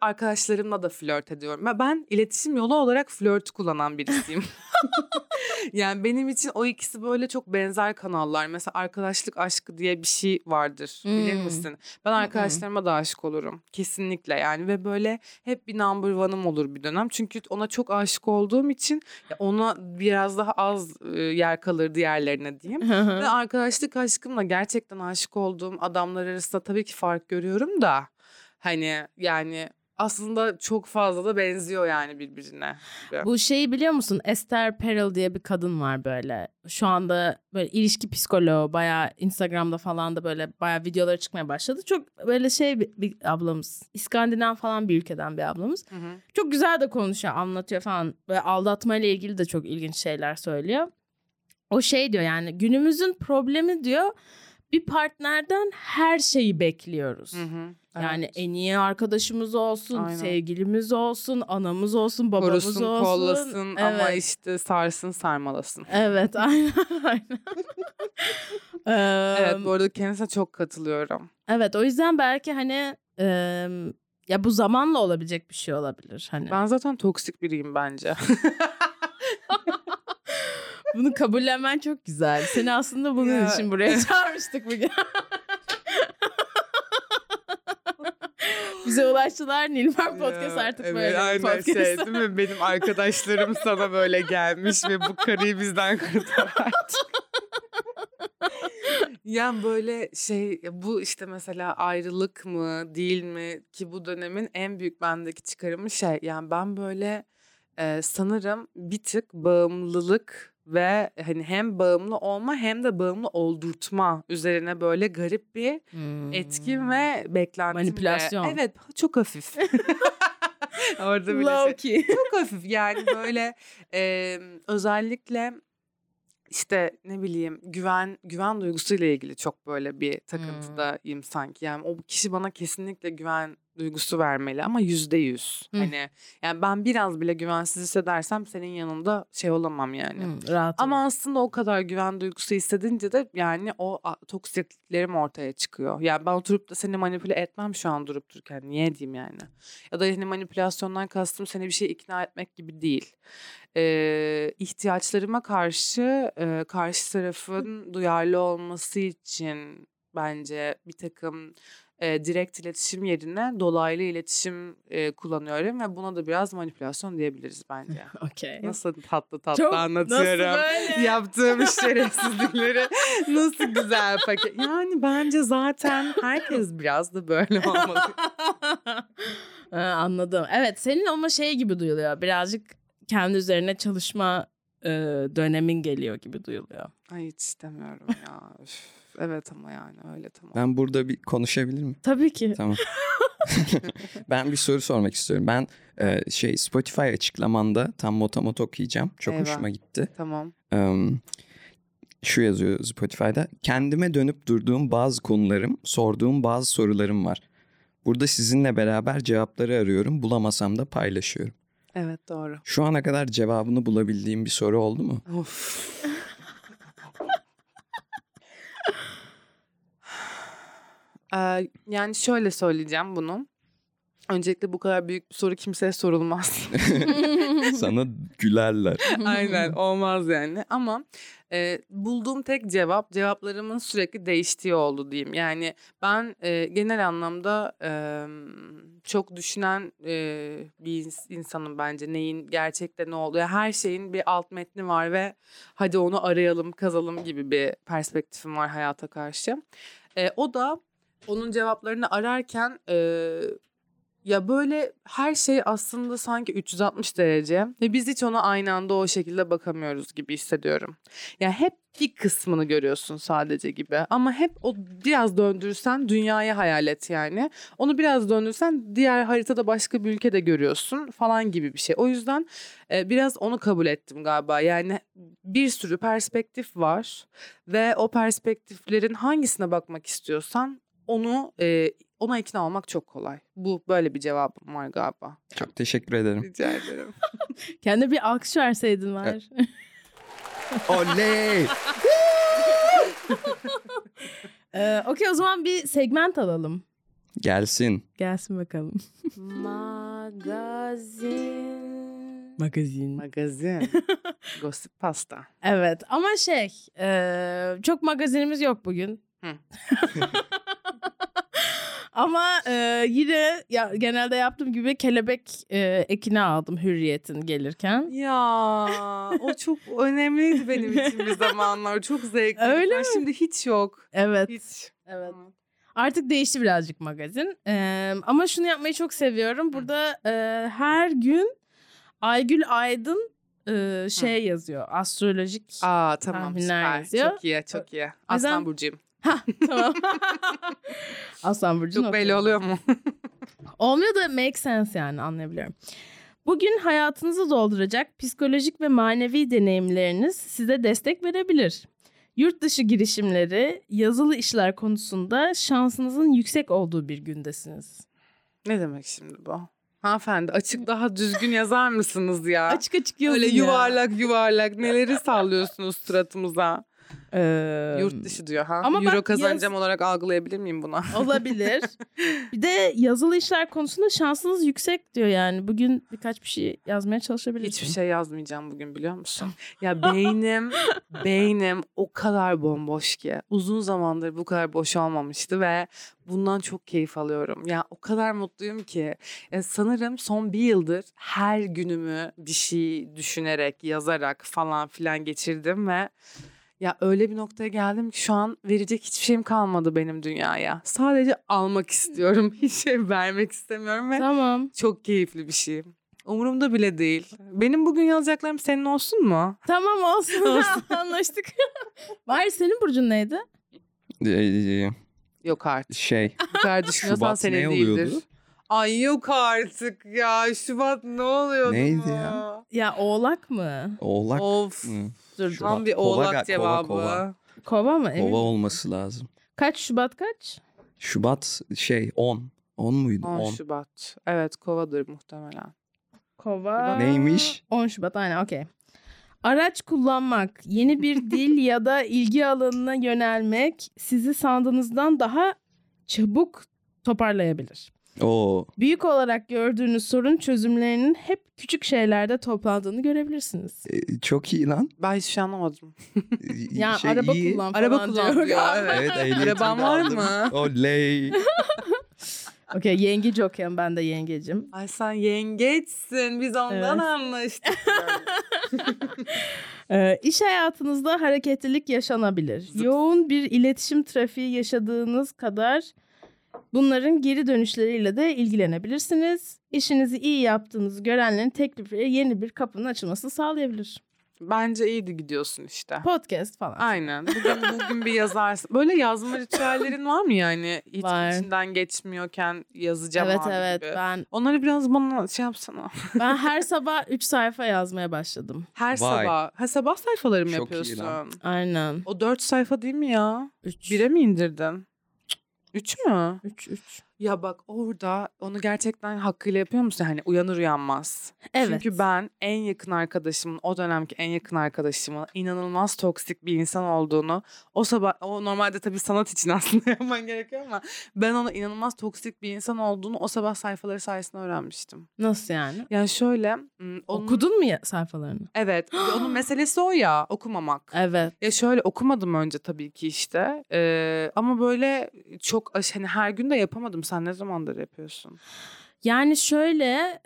arkadaşlarımla da flört ediyorum. Ben iletişim yolu olarak flört kullanan birisiyim. Yani benim için o ikisi böyle çok benzer kanallar. Mesela arkadaşlık aşkı diye bir şey vardır. Bilir misin? Ben arkadaşlarıma da aşık olurum. Kesinlikle yani ve böyle hep bir number one'ım olur bir dönem. Çünkü ona çok aşık olduğum için ona biraz daha az yer kalır diğerlerine diyeyim. Ve arkadaşlık aşkımla gerçekten aşık olduğum adamlar arasında tabii ki fark görüyorum da hani yani... Aslında çok fazla da benziyor yani birbirine. Bu şeyi biliyor musun? Esther Perel diye bir kadın var böyle. Şu anda böyle ilişki psikoloğu, bayağı Instagram'da falan da böyle bayağı videoları çıkmaya başladı. Çok böyle şey bir ablamız. İskandinav falan bir ülkeden bir ablamız. Hı hı. Çok güzel de konuşuyor, anlatıyor falan. Böyle aldatmayla ilgili de çok ilginç şeyler söylüyor. O şey diyor yani, günümüzün problemi diyor, bir partnerden her şeyi bekliyoruz. Hı hı. Yani evet, en iyi arkadaşımız olsun, sevgilimiz olsun, anamız olsun, babamız korusun, olsun. Korusun, kollasın ama işte sarsın, sarmalasın. Evet, aynen. Evet, bu arada kendisine çok katılıyorum. Evet, o yüzden belki hani ya bu zamanla olabilecek bir şey olabilir. Hani. Ben zaten toksik biriyim bence. Bunu kabullenmen çok güzel. Seni aslında bunun için buraya çağırmıştık bugün. Bize ulaştılar. Nilüfer Podcast artık böyle bir podcast. Aynen şey değil mi? Benim arkadaşlarım sana böyle gelmiş ve bu karıyı bizden kurtar artık. Yani böyle şey, bu işte mesela ayrılık mı değil mi ki bu dönemin en büyük bendeki çıkarımı şey. Yani ben böyle sanırım bir tık bağımlılık ve hani hem bağımlı olma hem de bağımlı oldurtma üzerine böyle garip bir etkin ve beklentim. Manipülasyon. Evet, çok hafif. Orada bile şey. Çok hafif yani böyle özellikle işte ne bileyim güven duygusuyla ilgili çok böyle bir takıntıdayım sanki. Yani o kişi bana kesinlikle güven duygusu vermeli ama %100. Hani yani ben biraz bile güvensiz hissedersem senin yanında şey olamam yani. Ama aslında o kadar güven duygusu hissedince de yani o toksikliklerim ortaya çıkıyor. Yani ben oturup da seni manipüle etmem şu an durup dururken. Niye diyeyim yani? Ya da hani manipülasyondan kastım seni bir şey ikna etmek gibi değil. İhtiyaçlarıma karşı karşı tarafın duyarlı olması için bence bir takım direkt iletişim yerine dolaylı iletişim kullanıyorum ve buna da biraz manipülasyon diyebiliriz bence. Okay. Nasıl tatlı çok, anlatıyorum. Yaptığım şerefsizlikleri nasıl güzel paket. Yani bence zaten herkes biraz da böyle olmalı. Anladım. Evet, senin ama şey gibi duyuluyor. Birazcık kendi üzerine çalışma dönemin geliyor gibi duyuluyor. Ay hiç istemiyorum ya. Evet ama yani öyle tamam. Ben burada bir konuşabilir miyim? Tabii ki. Tamam. Ben bir soru sormak istiyorum. Ben şey Spotify açıklamanda tam motamot okuyacağım. Çok hoşuma gitti. Tamam. Şu yazıyor Spotify'da. Kendime dönüp durduğum bazı konularım, sorduğum bazı sorularım var. Burada sizinle beraber cevapları arıyorum. Bulamasam da paylaşıyorum. Evet, doğru. Şu ana kadar cevabını bulabildiğim bir soru oldu mu? Of. Yani şöyle söyleyeceğim bunu. Öncelikle bu kadar büyük bir soru kimseye sorulmaz. Sana gülerler. Aynen, olmaz yani. Ama bulduğum tek cevaplarımın sürekli değiştiği oldu diyeyim. Yani ben genel anlamda çok düşünen bir insanım bence. Neyin gerçekten ne olduğu. Yani her şeyin bir alt metni var ve hadi onu arayalım, kazalım gibi bir perspektifim var hayata karşı. O da onun cevaplarını ararken... Ya böyle her şey aslında sanki 360 derece ve biz hiç ona aynı anda o şekilde bakamıyoruz gibi hissediyorum. Yani hep bir kısmını görüyorsun sadece gibi, ama hep o biraz döndürsen dünyayı hayal et yani. Onu biraz döndürsen diğer haritada başka bir ülkede görüyorsun falan gibi bir şey. O yüzden biraz onu kabul ettim galiba. Yani bir sürü perspektif var ve o perspektiflerin hangisine bakmak istiyorsan ona ikna olmak çok kolay. Bu böyle bir cevabım var galiba. Çok teşekkür ederim. Rica ederim. Kendine bir alkış verseydin var. Evet. Oley! Okey, o zaman bir segment alalım. Gelsin. Gelsin bakalım. Magazin. Gossip pasta. Evet ama çok magazinimiz yok bugün. Ama yine ya, genelde yaptığım gibi kelebek ekini aldım Hürriyet'in gelirken. Ya o çok önemliydi benim için bir zamanlar. Çok zevkli. Öyle mi? Şimdi hiç yok. Evet. Hiç. Evet. Tamam. Artık değişti birazcık magazin. Ama şunu yapmayı çok seviyorum. Burada her gün Aygül Aydın yazıyor. Astrolojik tahminler yazıyor. Çok iyi. Aslan burcuyum. Tamam. Aslan burcu. Çok belli oluyor mu? Olmuyor da make sense yani, anlayabiliyorum. Bugün hayatınızı dolduracak psikolojik ve manevi deneyimleriniz size destek verebilir. Yurt dışı girişimleri, yazılı işler konusunda şansınızın yüksek olduğu bir gündesiniz. Ne demek şimdi bu? Hanımefendi açık daha düzgün yazar mısınız ya? Açık yazın öyle ya. yuvarlak neleri sallıyorsunuz suratımıza? Yurt dışı diyor ha. Ama euro kazanacağım olarak algılayabilir miyim buna? Olabilir. Bir de yazılı işler konusunda şansınız yüksek diyor yani. Bugün birkaç bir şey yazmaya çalışabilirsin. Hiçbir şey yazmayacağım bugün, biliyor musun? Ya beynim o kadar bomboş ki. Uzun zamandır bu kadar boş olmamıştı ve bundan çok keyif alıyorum. Ya o kadar mutluyum ki. Sanırım son bir yıldır her günümü bir şey düşünerek, yazarak falan filan geçirdim ve ya öyle bir noktaya geldim ki şu an verecek hiçbir şeyim kalmadı benim dünyaya. Sadece almak istiyorum. Hiç şey vermek istemiyorum ve tamam. Çok keyifli bir şey. Umurumda bile değil. Benim bugün yazacaklarım senin olsun mu? Tamam olsun. Anlaştık. Mahir, senin burcun neydi? Yok artık. Bu kadar düşünüyorsan senin değildir. Oluyordu? Ay yok artık ya. Şubat ne oluyordu? Neydi ya? Ya Oğlak mı? Oğlak of. Mı? Dur, tam bir Oğlak cevabı. Kova mı? Kova olması lazım. Şubat kaç? Şubat 10. 10 muydu? 10 Şubat. Evet, Kova'dır muhtemelen. Kova. Neymiş? 10 Şubat aynen, okey. Araç kullanmak, yeni bir dil ya da ilgi alanına yönelmek sizi sandığınızdan daha çabuk toparlayabilir. Oo. Büyük olarak gördüğünüz sorun çözümlerinin hep küçük şeylerde toplandığını görebilirsiniz. Çok iyi lan. Ben hiç şey anlamadım. Yani araba kullan falan. Araba kullan diyor. Evet, araban var mı? Oley. Okey, yengeç okuyorum, ben de yengecim. Ay sen yengeçsin, biz ondan anlaştık. İş hayatınızda hareketlilik yaşanabilir. Yoğun bir iletişim trafiği yaşadığınız kadar... Bunların geri dönüşleriyle de ilgilenebilirsiniz. İşinizi iyi yaptığınızı görenlerin teklifiyle yeni bir kapının açılmasını sağlayabilir. Bence iyiydi gidiyorsun işte. Podcast falan. Aynen. Bugün bir yazarsın. Böyle yazma ritüellerin var mı yani? Hiç var. İçinden geçmiyorken yazacağım evet, abi evet, gibi. Evet ben. Onları biraz bana yapsana. Ben her sabah 3 sayfa yazmaya başladım. Her sabah. Ha, sabah sayfaları mı çok yapıyorsun? Çok iyi lan. Aynen. O 4 sayfa değil mi ya? 3. 1'e mi indirdin? 3 mü? 3. Ya bak orada onu gerçekten hakkıyla yapıyor musun? Hani uyanır uyanmaz. Evet. Çünkü ben en yakın arkadaşımın, o dönemki en yakın arkadaşımın inanılmaz toksik bir insan olduğunu o sabah, o normalde tabii sanat için aslında yapman gerekiyor ama ben ona inanılmaz toksik bir insan olduğunu o sabah sayfaları sayesinde öğrenmiştim. Nasıl yani? Yani şöyle. Onun... Okudun mu sayfalarını? Evet. Onun meselesi o ya, okumamak. Evet. Ya şöyle okumadım önce tabii ki işte. Ama böyle çok hani her gün de yapamadım. Sen ne zamandır yapıyorsun? Yani şöyle,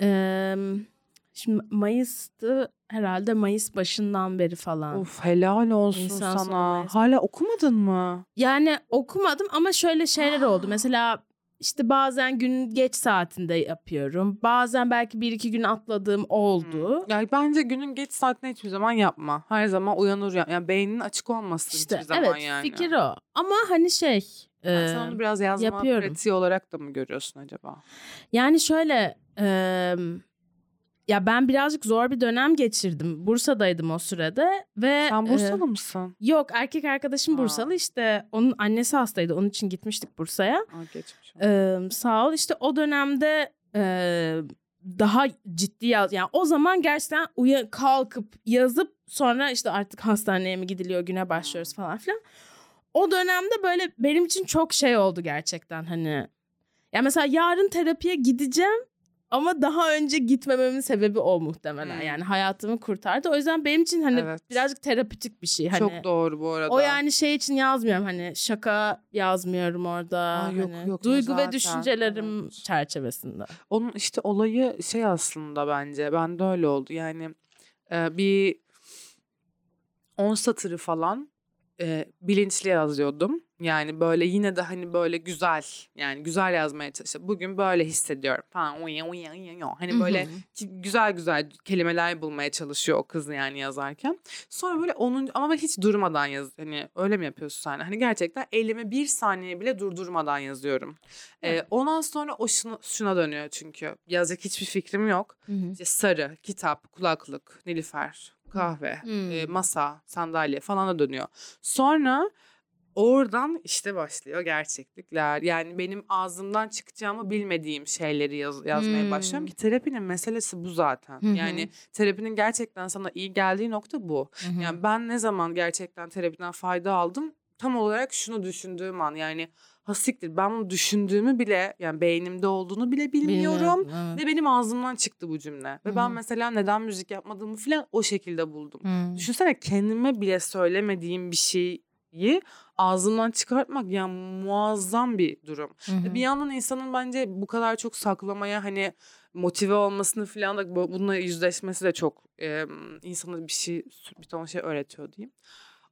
şimdi Mayıs'tı herhalde, Mayıs başından beri falan. Of, helal olsun İnsan sana. Hala okumadın mı? Yani okumadım ama şöyle şeyler oldu. Mesela işte bazen gün geç saatinde yapıyorum. Bazen belki bir iki gün atladığım oldu. Yani bence günün geç saatine hiçbir zaman yapma. Her zaman uyanır ya. Yani beyninin açık olması işte, hiçbir zaman evet, yani. Evet, fikir o. Ama hani şey... sen onu biraz yazma pratiği olarak da mı görüyorsun acaba? Yani şöyle, ya ben birazcık zor bir dönem geçirdim. Bursa'daydım o sürede ve sen Bursalı mısın? Yok, erkek arkadaşım Bursalı işte. Onun annesi hastaydı, onun için gitmiştik Bursa'ya. Sağ ol. İşte o dönemde daha ciddi yani o zaman gerçekten kalkıp yazıp sonra işte artık hastaneye mi gidiliyor, güne başlıyoruz falan filan. O dönemde böyle benim için çok şey oldu gerçekten hani. Ya mesela yarın terapiye gideceğim ama daha önce gitmememin sebebi o muhtemelen. Yani hayatımı kurtardı. O yüzden benim için hani birazcık terapötik bir şey. Hani çok doğru bu arada. O yani şey için yazmıyorum hani, şaka yazmıyorum orada. Yok, duygu zaten. Ve düşüncelerim çerçevesinde. Onun işte olayı şey aslında bence. Ben de öyle oldu yani bir 10 satırı falan. Bilinçli yazıyordum. Yani böyle yine de hani böyle güzel, yani güzel yazmaya çalışıyorum. Bugün böyle hissediyorum falan. Hani böyle güzel güzel kelimeler bulmaya çalışıyor o kız yani yazarken. Sonra böyle 10. ama ben hiç durmadan yazıyorum. Hani öyle mi yapıyorsun sen? Hani gerçekten elimi bir saniye bile durdurmadan yazıyorum. Ondan sonra o şuna dönüyor çünkü. Yazacak hiçbir fikrim yok. İşte sarı, kitap, kulaklık, Nilüfer, kahve, masa, sandalye falan da dönüyor. Sonra oradan işte başlıyor gerçeklikler. Yani benim ağzımdan çıkacağımı bilmediğim şeyleri yazmaya başlıyorum ki terapinin meselesi bu zaten. Yani terapinin gerçekten sana iyi geldiği nokta bu. Yani ben ne zaman gerçekten terapiden fayda aldım? Tam olarak şunu düşündüğüm an, yani hasiktir ben bunu düşündüğümü bile, yani beynimde olduğunu bile bilmiyorum. Ve benim ağzımdan çıktı bu cümle. Ve ben mesela neden müzik yapmadığımı falan o şekilde buldum. Düşünsene, kendime bile söylemediğim bir şeyi ağzımdan çıkartmak, yani muazzam bir durum. Bir yandan insanın bence bu kadar çok saklamaya hani motive olmasını falan da, bununla yüzleşmesi de çok insana bir ton şey öğretiyor diyeyim.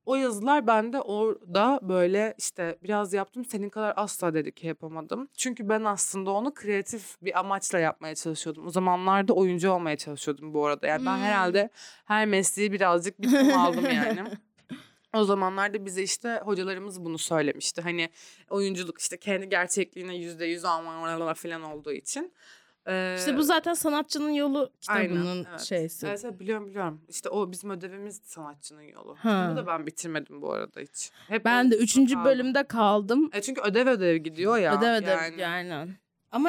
O yazılar bende orada böyle işte biraz yaptım, senin kadar asla dedi ki yapamadım. Çünkü ben aslında onu kreatif bir amaçla yapmaya çalışıyordum. O zamanlarda oyuncu olmaya çalışıyordum bu arada. Yani ben herhalde her mesleği birazcık bitim aldım yani. O zamanlarda bize işte hocalarımız bunu söylemişti. Hani oyunculuk işte kendi gerçekliğine %100 alman falan olduğu için. İşte bu zaten sanatçının yolu kitabının şeysi. Evet, biliyorum. İşte o bizim ödevimiz, sanatçının yolu. Kitabı da ben bitirmedim bu arada hiç. Hep ben de 3. bölümde kaldım. Çünkü ödev gidiyor ya. Ödev yani. Ama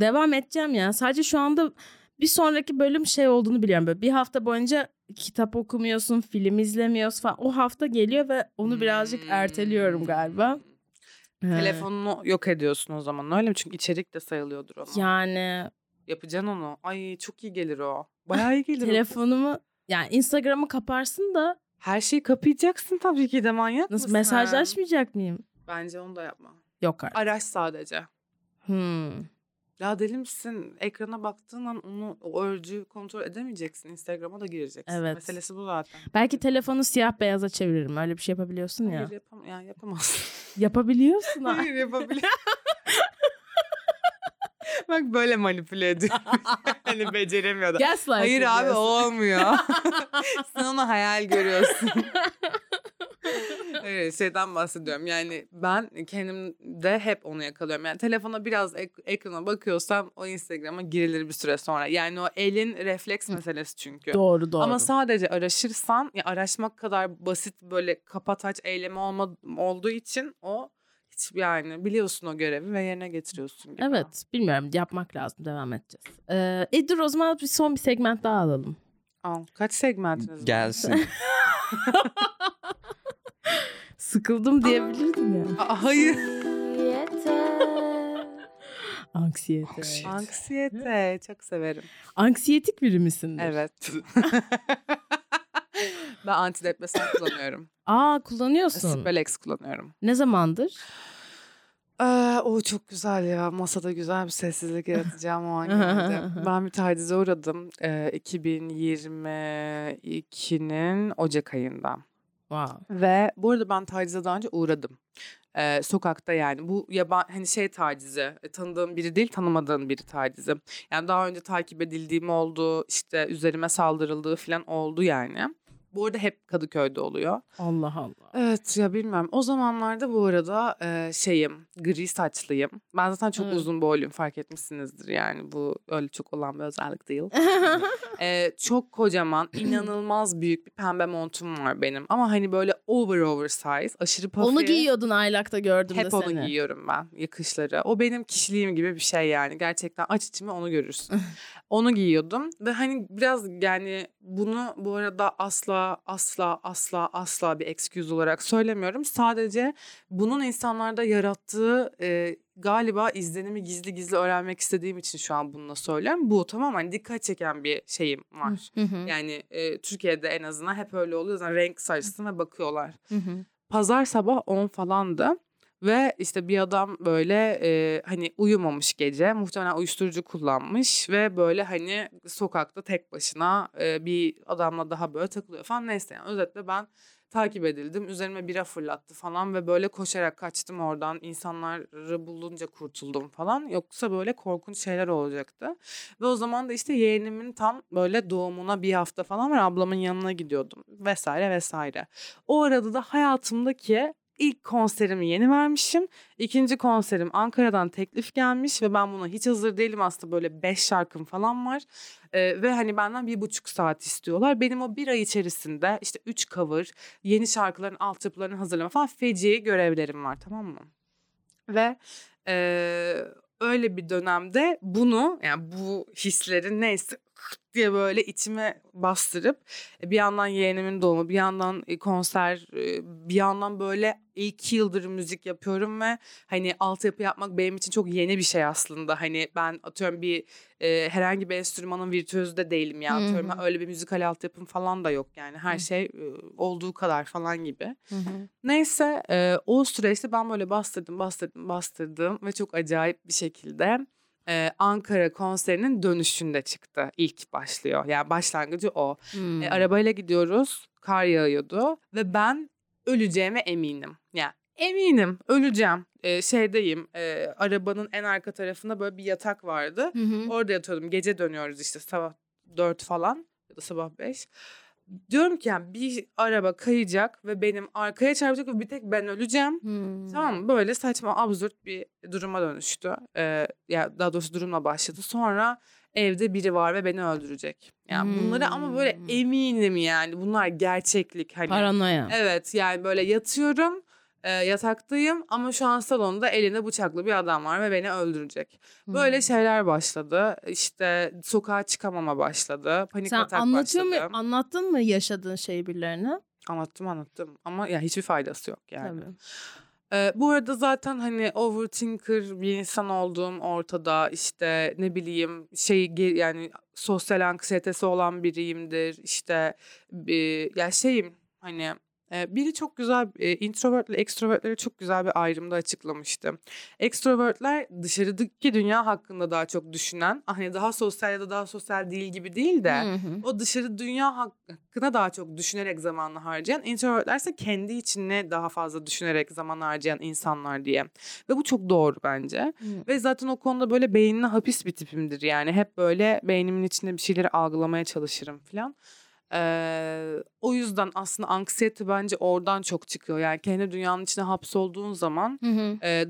devam edeceğim ya. Sadece şu anda bir sonraki bölüm şey olduğunu biliyorum. Böyle bir hafta boyunca kitap okumuyorsun, film izlemiyorsun falan. O hafta geliyor ve onu birazcık erteliyorum galiba. Telefonunu yok ediyorsun o zaman, öyle mi? Çünkü içerik de sayılıyordur ona. Yani. Yapacaksın onu. Ay çok iyi gelir o. Bayağı iyi gelir. Telefonumu yani Instagram'ı kaparsın da. Her şeyi kapayacaksın tabii ki de, manyak mısın? Nasıl, mesajlaşmayacak mıyım? Bence onu da yapma. Yok artık. Araç sadece. Ya deli misin? Ekrana baktığın an onu, o örgüyü kontrol edemeyeceksin. Instagram'a da gireceksin. Evet. Meselesi bu zaten. Belki telefonu siyah beyaza çeviririm. Öyle bir şey yapabiliyorsun. Hayır, ya. Yani yapamazsın. Yapabiliyorsun. Hayır, yapabiliyorsun. Bak böyle manipüle ediyorum. Hani beceremiyordu. Hayır abi, o olmuyor. Sen onu hayal görüyorsun. Şeyden bahsediyorum yani, ben kendimde hep onu yakalıyorum yani. Telefona biraz ekrana bakıyorsam o Instagram'a girilir bir süre sonra, yani o elin refleks meselesi çünkü. Doğru. Ama sadece araşırsan, ya araşmak kadar basit böyle kapataç eylemi olduğu için o Hiç yani biliyorsun o görevi ve yerine getiriyorsun gibi. Evet, bilmiyorum, yapmak lazım, devam edeceğiz. Dur o zaman bir son bir segment daha alalım. Al, kaç segmentiniz gelsin. Sıkıldım diyebilirdim ya. Yani. Hayır. Anksiyete. Anksiyete. Çok severim. Anksiyetik biri misindir? Evet. Ben antidepresan kullanıyorum. Aa, kullanıyorsun. Spelex kullanıyorum. Ne zamandır? O çok güzel ya. Masada güzel bir sessizlik yaratacağım o an geldi. Ben bir tacize uğradım. 2022'nin Ocak ayında. Wow. Ve bu arada ben tacize daha önce uğradım. Sokakta yani. Bu yabancı hani şey tacizi. Tanıdığım biri değil, tanımadığın biri tacizi. Yani daha önce takip edildiğim oldu. İşte üzerime saldırıldığı falan oldu yani. Bu arada hep Kadıköy'de oluyor. Allah Allah. Evet ya, bilmem. O zamanlarda bu arada gri saçlıyım. Ben zaten çok uzun boyluyum, fark etmişsinizdir yani. Bu öyle çok olan bir özellik değil. Çok kocaman, inanılmaz büyük bir pembe montum var benim. Ama hani böyle oversize, aşırı puffy. Onu giyiyordun, aylakta gördüm hep de seni. Hep onu giyiyorum ben, yakışları. O benim kişiliğim gibi bir şey yani. Gerçekten aç içimi onu görürsün. Onu giyiyordum ve hani biraz yani bunu bu arada asla bir excuse olarak söylemiyorum. Sadece bunun insanlarda yarattığı galiba izlenimi gizli öğrenmek istediğim için şu an bununla söylüyorum. Bu tamamen dikkat çeken bir şeyim var. Yani Türkiye'de en azından hep öyle oluyor. Yani renk saçısına bakıyorlar. Pazar sabah 10 falandı. Ve işte bir adam böyle hani uyumamış gece, muhtemelen uyuşturucu kullanmış ve böyle hani sokakta tek başına bir adamla daha böyle takılıyor falan, neyse yani özetle ben takip edildim, üzerime bira fırlattı falan ve böyle koşarak kaçtım oradan, insanları bulunca kurtuldum falan, yoksa böyle korkunç şeyler olacaktı. Ve o zaman da işte yeğenimin tam böyle doğumuna bir hafta falan var, ablamın yanına gidiyordum vesaire. O arada da hayatımdaki İlk konserimi yeni vermişim. İkinci konserim Ankara'dan teklif gelmiş ve ben buna hiç hazır değilim aslında, böyle 5 şarkım falan var. Ve hani benden 1,5 saat istiyorlar. Benim o bir ay içerisinde işte 3 cover, yeni şarkıların altyapılarını hazırlama falan feci görevlerim var, tamam mı? Ve öyle bir dönemde bunu, yani bu hislerin neyse diye böyle içime bastırıp bir yandan yeğenimin doğumu, bir yandan konser, bir yandan böyle 2 yıldır müzik yapıyorum ve hani altyapı yapmak benim için çok yeni bir şey aslında. Hani ben atıyorum bir herhangi bir enstrümanın virtüözü de değilim ya, atıyorum öyle bir müzikal altyapım falan da yok yani, her şey olduğu kadar falan gibi. Neyse o süreçte ben böyle bastırdım ve çok acayip bir şekilde Ankara konserinin dönüşünde çıktı. İlk başlıyor. Yani başlangıcı o. Arabayla gidiyoruz. Kar yağıyordu. Ve ben öleceğime eminim. Yani eminim. Öleceğim. Arabanın en arka tarafında böyle bir yatak vardı. Orada yatıyordum. Gece dönüyoruz işte sabah 4 falan. Ya da sabah 5. Diyorum ki yani bir araba kayacak ve benim arkaya çarpacak ve bir tek ben öleceğim. Tamam mı? Böyle saçma, absürt bir duruma dönüştü. Ya daha doğrusu durumla başladı. Sonra evde biri var ve beni öldürecek. Yani bunları ama böyle eminim yani. Bunlar gerçeklik. Hani, paranoya. Evet yani böyle yatıyorum. Yataktayım ama şu an salonda elinde bıçaklı bir adam var ve beni öldürecek. Böyle şeyler başladı. İşte sokağa çıkamama başladı. Panik atak başladı. Sen anlattın mı yaşadığın şey birilerine? Anlattım ama ya hiçbir faydası yok yani. Tabii. Bu arada zaten hani overthinker bir insan olduğum ortada, işte ne bileyim yani sosyal anksiyetesi olan biriyimdir. İşte ya şeyim hani... Biri çok güzel, introvert ile extrovertleri çok güzel bir ayrımda açıklamıştı. Extrovertler dışarıdaki dünya hakkında daha çok düşünen, hani daha sosyal ya da daha sosyal değil gibi değil de o dışarı dünya hakkında daha çok düşünerek zamanını harcayan, introvertlerse kendi içine daha fazla düşünerek zaman harcayan insanlar diye. Ve bu çok doğru bence. Ve zaten o konuda böyle beynine hapis bir tipimdir yani, hep böyle beynimin içinde bir şeyleri algılamaya çalışırım falan. O yüzden aslında anksiyete bence oradan çok çıkıyor. Yani kendi dünyanın içine hapsolduğun zaman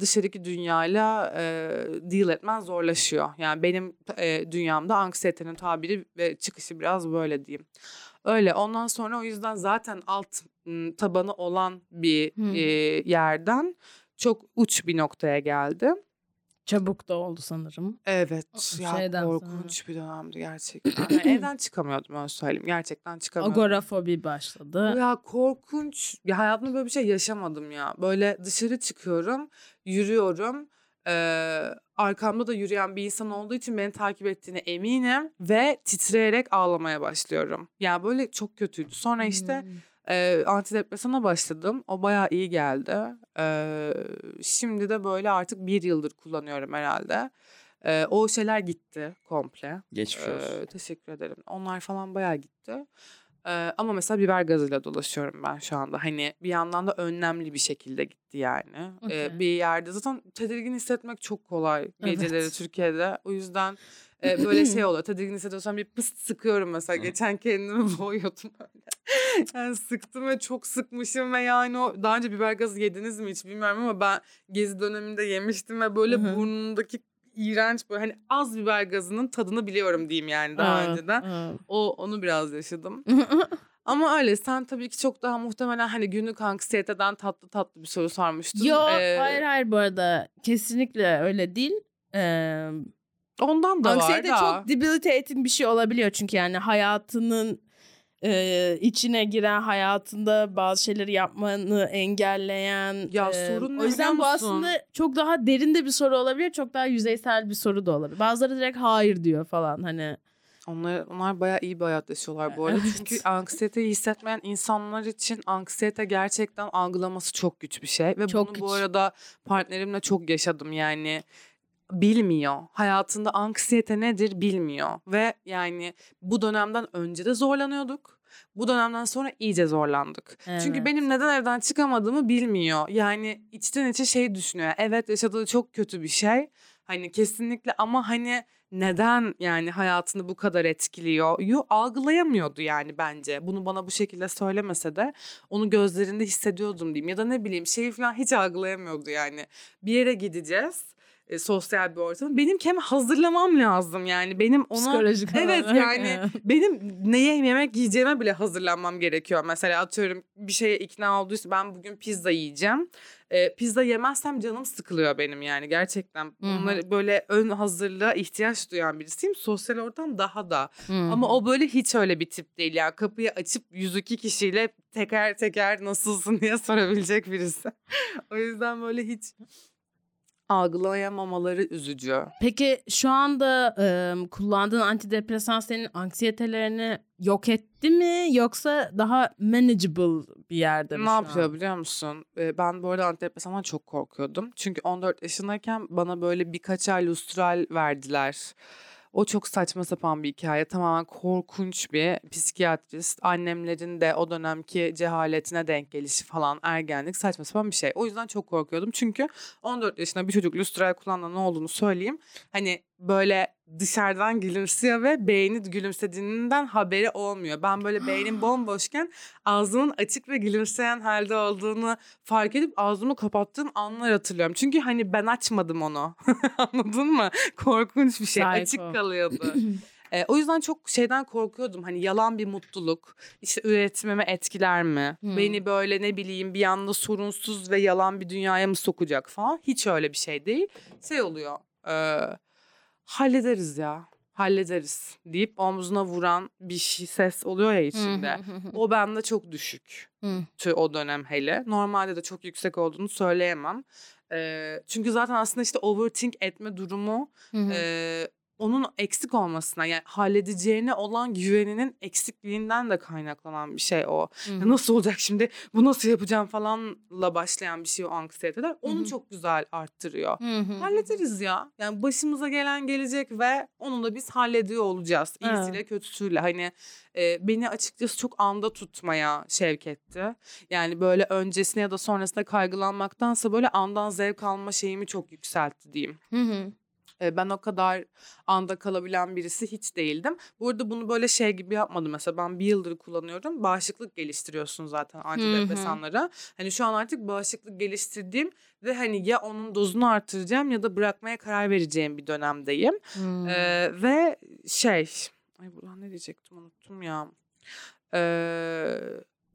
dışarıdaki dünyayla deal etmen zorlaşıyor. Yani benim dünyamda anksiyetenin tabiri ve çıkışı biraz böyle diyeyim. Öyle, ondan sonra o yüzden zaten alt tabanı olan bir yerden çok uç bir noktaya geldi. Çabuk da oldu sanırım. Evet. Ya korkunç sonra. Bir dönemdi gerçekten. Yani evden çıkamıyordum, öyle söyleyeyim. Gerçekten çıkamıyordum. Agorafobi başladı. Ya korkunç. Ya hayatımda böyle bir şey yaşamadım ya. Böyle dışarı çıkıyorum, yürüyorum. Arkamda da yürüyen bir insan olduğu için beni takip ettiğine eminim. Ve titreyerek ağlamaya başlıyorum. Ya böyle çok kötüydü. Sonra işte... antidepresana başladım. O bayağı iyi geldi. Şimdi de böyle artık 1 yıldır kullanıyorum herhalde. O şeyler gitti komple. Geçmiş olsun. Teşekkür ederim. Onlar falan bayağı gitti. Ama mesela biber gazıyla dolaşıyorum ben şu anda. Hani bir yandan da önlemli bir şekilde gitti yani. Okay. Bir yerde zaten tedirgin hissetmek çok kolay geceleri Türkiye'de. O yüzden böyle şey oluyor. Tedirgin hissediyorsam bir pıst sıkıyorum mesela. Geçen kendimi boğuyordum öyle. Yani sıktım ve çok sıkmışım ve yani o daha önce biber gazı yediniz mi hiç bilmiyorum ama ben gezi döneminde yemiştim ve böyle burnundaki iğrenç böyle hani az biber gazının tadını biliyorum diyeyim yani daha önceden. Onu biraz yaşadım. Ama öyle sen tabii ki çok daha muhtemelen hani günlük anksiyeteden tatlı bir soru sormuştun. Yok hayır bu arada kesinlikle öyle değil. Ondan da anksiyete var da. Çok debilitating bir şey olabiliyor çünkü yani hayatının içine giren hayatında bazı şeyleri yapmanı engelleyen ya, sorun o yüzden bu aslında çok daha derinde bir soru olabilir, çok daha yüzeysel bir soru da olabilir. Bazıları direkt hayır diyor falan hani. Onlar bayağı iyi bir hayat yaşıyorlar bu arada. Evet. Çünkü anksiyeteyi hissetmeyen insanlar için anksiyete gerçekten algılaması çok güç bir şey ve çok bunu bu arada partnerimle çok yaşadım yani. Bilmiyor. Hayatında anksiyete nedir bilmiyor. Ve yani bu dönemden önce de zorlanıyorduk. Bu dönemden sonra iyice zorlandık. Evet. Çünkü benim neden evden çıkamadığımı bilmiyor. Yani içten içe şey düşünüyor. Evet yaşadığı çok kötü bir şey. Hani kesinlikle ama hani neden yani hayatını bu kadar etkiliyor? Algılayamıyordu yani bence. Bunu bana bu şekilde söylemese de onu gözlerinde hissediyordum diyeyim. Ya da ne bileyim şeyi falan hiç algılayamıyordu yani. Bir yere gideceğiz. Sosyal bir ortam. Benim kendimi hazırlamam lazım yani. Benim ona psikolojik evet olarak, yani benim neye yemek yiyeceğime bile hazırlanmam gerekiyor. Mesela atıyorum bir şeye ikna olduysa ben bugün pizza yiyeceğim. Pizza yemezsem canım sıkılıyor benim yani gerçekten. Bunları böyle ön hazırlığa ihtiyaç duyan birisiyim. Sosyal ortam daha da. Ama o böyle hiç öyle bir tip değil ya. Kapıyı açıp 102 kişiyle teker teker nasılsın diye sorabilecek birisi. O yüzden böyle hiç algılayamamaları üzücü. Peki şu anda kullandığın antidepresan senin anksiyetelerini yok etti mi yoksa daha manageable bir yerde mi? Ne yapıyor biliyor musun? Ben bu arada antidepresandan çok korkuyordum. Çünkü 14 yaşındayken bana böyle birkaç ay lustral verdiler. O çok saçma sapan bir hikaye. Tamamen korkunç bir psikiyatrist. Annemlerin de o dönemki cehaletine denk gelişi falan ergenlik saçma sapan bir şey. O yüzden çok korkuyordum. Çünkü 14 yaşında bir çocuk lustral kulağında ne olduğunu söyleyeyim. Hani böyle dışarıdan gülümsüyor ve beyni gülümsediğinden haberi olmuyor. Ben böyle beynim bomboşken ağzımın açık ve gülümseyen halde olduğunu fark edip ağzımı kapattığım anlar hatırlıyorum. Çünkü hani ben açmadım onu. Anladın mı? Korkunç bir şey. Psycho. Açık kalıyordu. O yüzden çok şeyden korkuyordum. Hani yalan bir mutluluk, işte üretimime etkiler mi? Beni böyle ne bileyim bir anda sorunsuz ve yalan bir dünyaya mı sokacak falan? Hiç öyle bir şey değil. Şey oluyor... hallederiz ya, hallederiz deyip omzuna vuran bir ses oluyor ya içinde. O bende çok düşük o dönem hele. Normalde de çok yüksek olduğunu söyleyemem. Çünkü zaten aslında işte overthink etme durumu onun eksik olmasına yani halledeceğine olan güveninin eksikliğinden de kaynaklanan bir şey o. Ya nasıl olacak şimdi, bu nasıl yapacağım falanla başlayan bir şey o anksiyeteler. Onu çok güzel arttırıyor. Hallederiz ya. Yani başımıza gelen gelecek ve onu da biz hallediyor olacağız. İyisiyle kötüsüyle hani beni açıkçası çok anda tutmaya şevk etti. Yani böyle öncesine ya da sonrasında kaygılanmaktansa böyle andan zevk alma şeyimi çok yükseltti diyeyim. Ben o kadar anda kalabilen birisi hiç değildim. Bu arada bunu böyle şey gibi yapmadım. Mesela ben 1 yıldır kullanıyorum. Bağışıklık geliştiriyorsun zaten antidepresanlara. Hani şu an artık bağışıklık geliştirdiğim ve hani ya onun dozunu artıracağım ya da bırakmaya karar vereceğim bir dönemdeyim. Ve şey... Ay buradan ne diyecektim unuttum ya...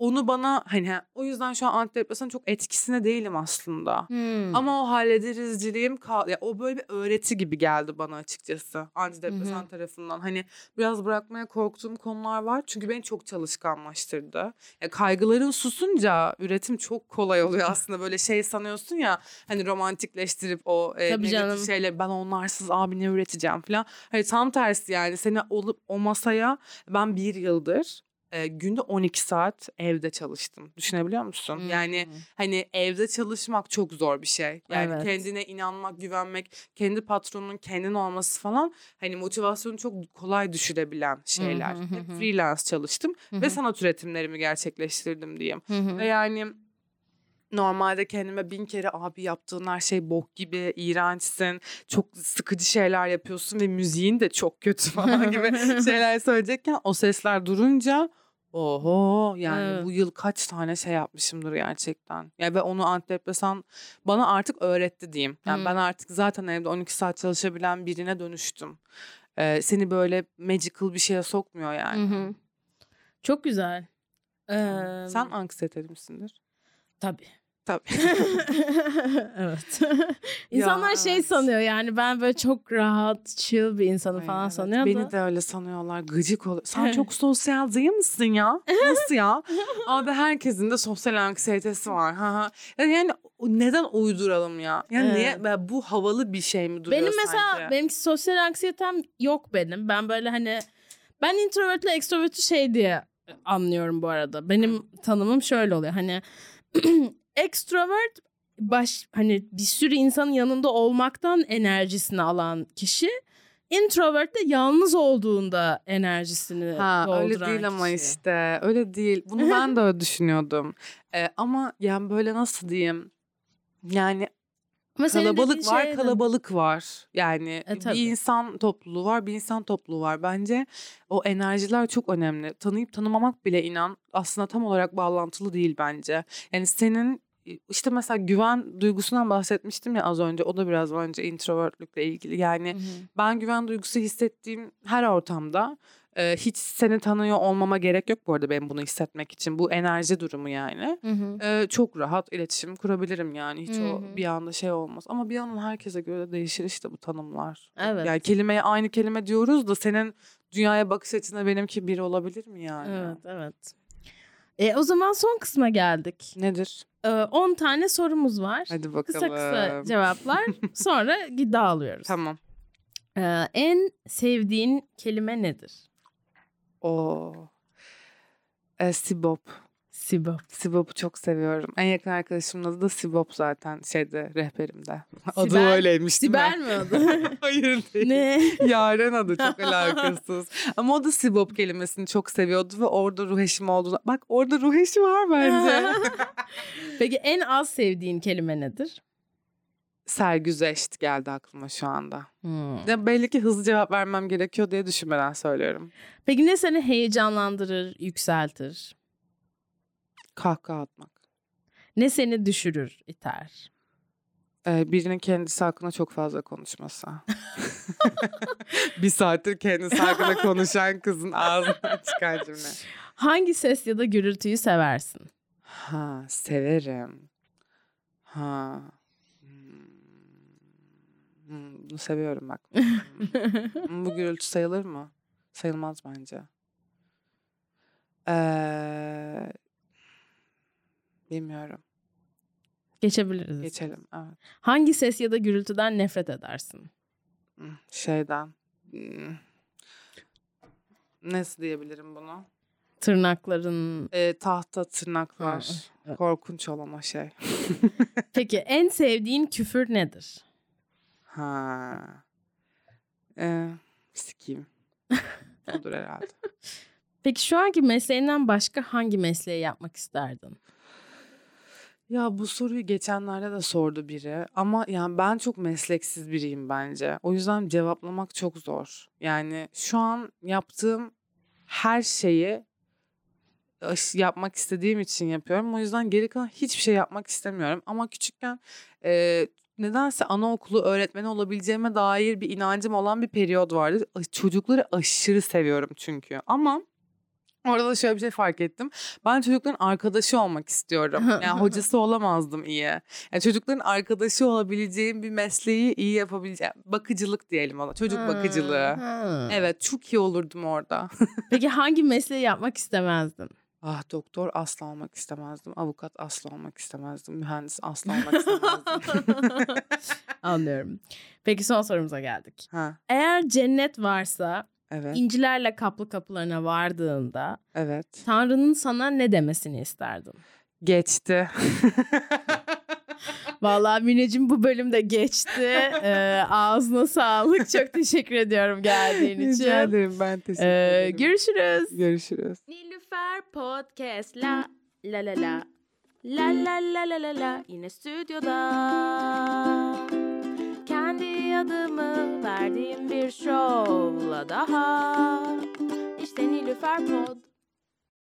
onu bana hani o yüzden şu an antidepresan çok etkisine değilim aslında. Ama o hallederizciliğim o böyle bir öğreti gibi geldi bana açıkçası antidepresan tarafından. Hani biraz bırakmaya korktuğum konular var çünkü beni çok çalışkanlaştırdı. Kaygıların susunca üretim çok kolay oluyor aslında. Böyle şey sanıyorsun ya hani romantikleştirip o negatif şeyleri, ben onlarsız abi ne üreteceğim falan. Hani tam tersi yani seni o masaya ben 1 yıldır günde 12 saat evde çalıştım. Düşünebiliyor musun? Yani hani evde çalışmak çok zor bir şey. Yani evet. Kendine inanmak, güvenmek, kendi patronunun kendin olması falan hani motivasyonu çok kolay düşürebilen şeyler. Hep freelance çalıştım ve sanat üretimlerimi gerçekleştirdim diyeyim. Ve yani normalde kendime 1000 kere abi yaptığın her şey bok gibi, iğrençsin, çok sıkıcı şeyler yapıyorsun ve müziğin de çok kötü falan gibi şeyler söyleyecekken o sesler durunca oho yani evet. Bu yıl kaç tane şey yapmışımdır gerçekten. Yani ve onu antidepresan bana artık öğretti diyeyim. Yani ben artık zaten evde 12 saat çalışabilen birine dönüştüm. Seni böyle magical bir şeye sokmuyor yani. Çok güzel. Sen anksiyeteli misindir? Tabii. Evet. İnsanlar ya, şey evet. sanıyor yani ben böyle çok rahat, chill bir insanım aynen, falan evet. sanıyor. Beni de öyle sanıyorlar. Gıcık oluyor. Sen çok sosyal değil misin ya? Nasıl ya? Abi herkesin de sosyal anksiyetesi var. Yani neden uyduralım ya? Yani niye bu havalı bir şey mi duruyor benim sanki? Mesela benimki sosyal anksiyetem yok benim. Ben böyle hani ben introvertle extrovert'ü şey diye anlıyorum bu arada. Benim tanımım şöyle oluyor. Hani ekstrovert hani bir sürü insanın yanında olmaktan enerjisini alan kişi, introvert de yalnız olduğunda enerjisini dolduran öyle değil kişi. Ama işte öyle değil. Bunu ben de öyle düşünüyordum. Ama yani böyle nasıl diyeyim? Yani kalabalık var. Yani bir insan topluluğu var, bir insan topluluğu var. Bence o enerjiler çok önemli. Tanıyıp tanımamak bile inan aslında tam olarak bağlantılı değil bence. Yani senin işte mesela güven duygusundan bahsetmiştim ya az önce. O da biraz önce introvertlikle ilgili. Yani ben güven duygusu hissettiğim her ortamda hiç seni tanıyor olmama gerek yok bu arada benim bunu hissetmek için. Bu enerji durumu yani. Çok rahat iletişim kurabilirim yani. Hiç o bir anda şey olmaz. Ama bir yandan herkese göre değişir işte bu tanımlar. Evet. Yani kelimeye aynı kelime diyoruz da senin dünyaya bakış açına benimki biri olabilir mi yani? Evet. O zaman son kısma geldik. Nedir? 10 tane sorumuz var. Hadi bakalım. Kısa cevaplar. Sonra dağılıyoruz. Tamam. En sevdiğin kelime nedir? Sibop. Sibop'u çok seviyorum. En yakın arkadaşımın adı da Sibop zaten şeyde rehberimde. Sibel, adı öyleymiş. Sibel mi adı? Hayır değil. Ne? Yaren adı çok alakasız. Ama o da Sibop kelimesini çok seviyordu ve orada ruh eşim oldu. Bak orada ruh eşi var bence. Peki en az sevdiğin kelime nedir? Sergüzeşt geldi aklıma şu anda. Ya belli ki hızlı cevap vermem gerekiyor diye düşünmeden söylüyorum. Peki ne seni heyecanlandırır, yükseltir? Kahkaha atmak. Ne seni düşürür, iter? Birinin kendisi hakkında çok fazla konuşması. Bir saattir kendisi hakkında konuşan kızın ağzından çıkan cümle. Hangi ses ya da gürültüyü seversin? Severim. Bunu seviyorum bak. Bu gürültü sayılır mı? Sayılmaz bence. Bilmiyorum. Geçebiliriz. Geçelim. Evet. Hangi ses ya da gürültüden nefret edersin? Şeyden. Nasıl diyebilirim bunu? Tırnakların. Tahta tırnaklar. Evet. Korkunç olan o şey. Peki en sevdiğin küfür nedir? Sikiyim. Odur herhalde. Peki şu anki mesleğinden başka hangi mesleği yapmak isterdin? Ya bu soruyu geçenlerde de sordu biri. Ama yani ben çok mesleksiz biriyim bence. O yüzden cevaplamak çok zor. Yani şu an yaptığım her şeyi yapmak istediğim için yapıyorum. O yüzden geri kalan hiçbir şey yapmak istemiyorum. Ama küçükken nedense anaokulu öğretmeni olabileceğime dair bir inancım olan bir periyod vardı. Çocukları aşırı seviyorum çünkü. Ama Orada da şöyle bir şey fark ettim. Ben çocukların arkadaşı olmak istiyorum. Yani hocası olamazdım iyi. Yani çocukların arkadaşı olabileceğim bir mesleği iyi yapabileceğim. Bakıcılık diyelim ona. Çocuk bakıcılığı. Evet, çok iyi olurdum orada. Peki hangi mesleği yapmak istemezdin? Ah, doktor asla olmak istemezdim. Avukat asla olmak istemezdim. Mühendis asla olmak istemezdim. Anlıyorum. Peki son sorumuza geldik. Ha. Eğer cennet varsa... Evet. İncilerle kaplı kapılarına vardığında, evet, Tanrı'nın sana ne demesini isterdin? Geçti. Vallahi Mineciğim, bu bölümde geçti. Ağzına sağlık. Çok teşekkür ediyorum geldiğin için. Rica ederim, ben teşekkür ederim. Görüşürüz. Görüşürüz. Nilüfer Podcast la la la la la la la la la la, yine stüdyoda. Kendi adımı verdiğim bir şovla daha, işte Nilüfer Pod.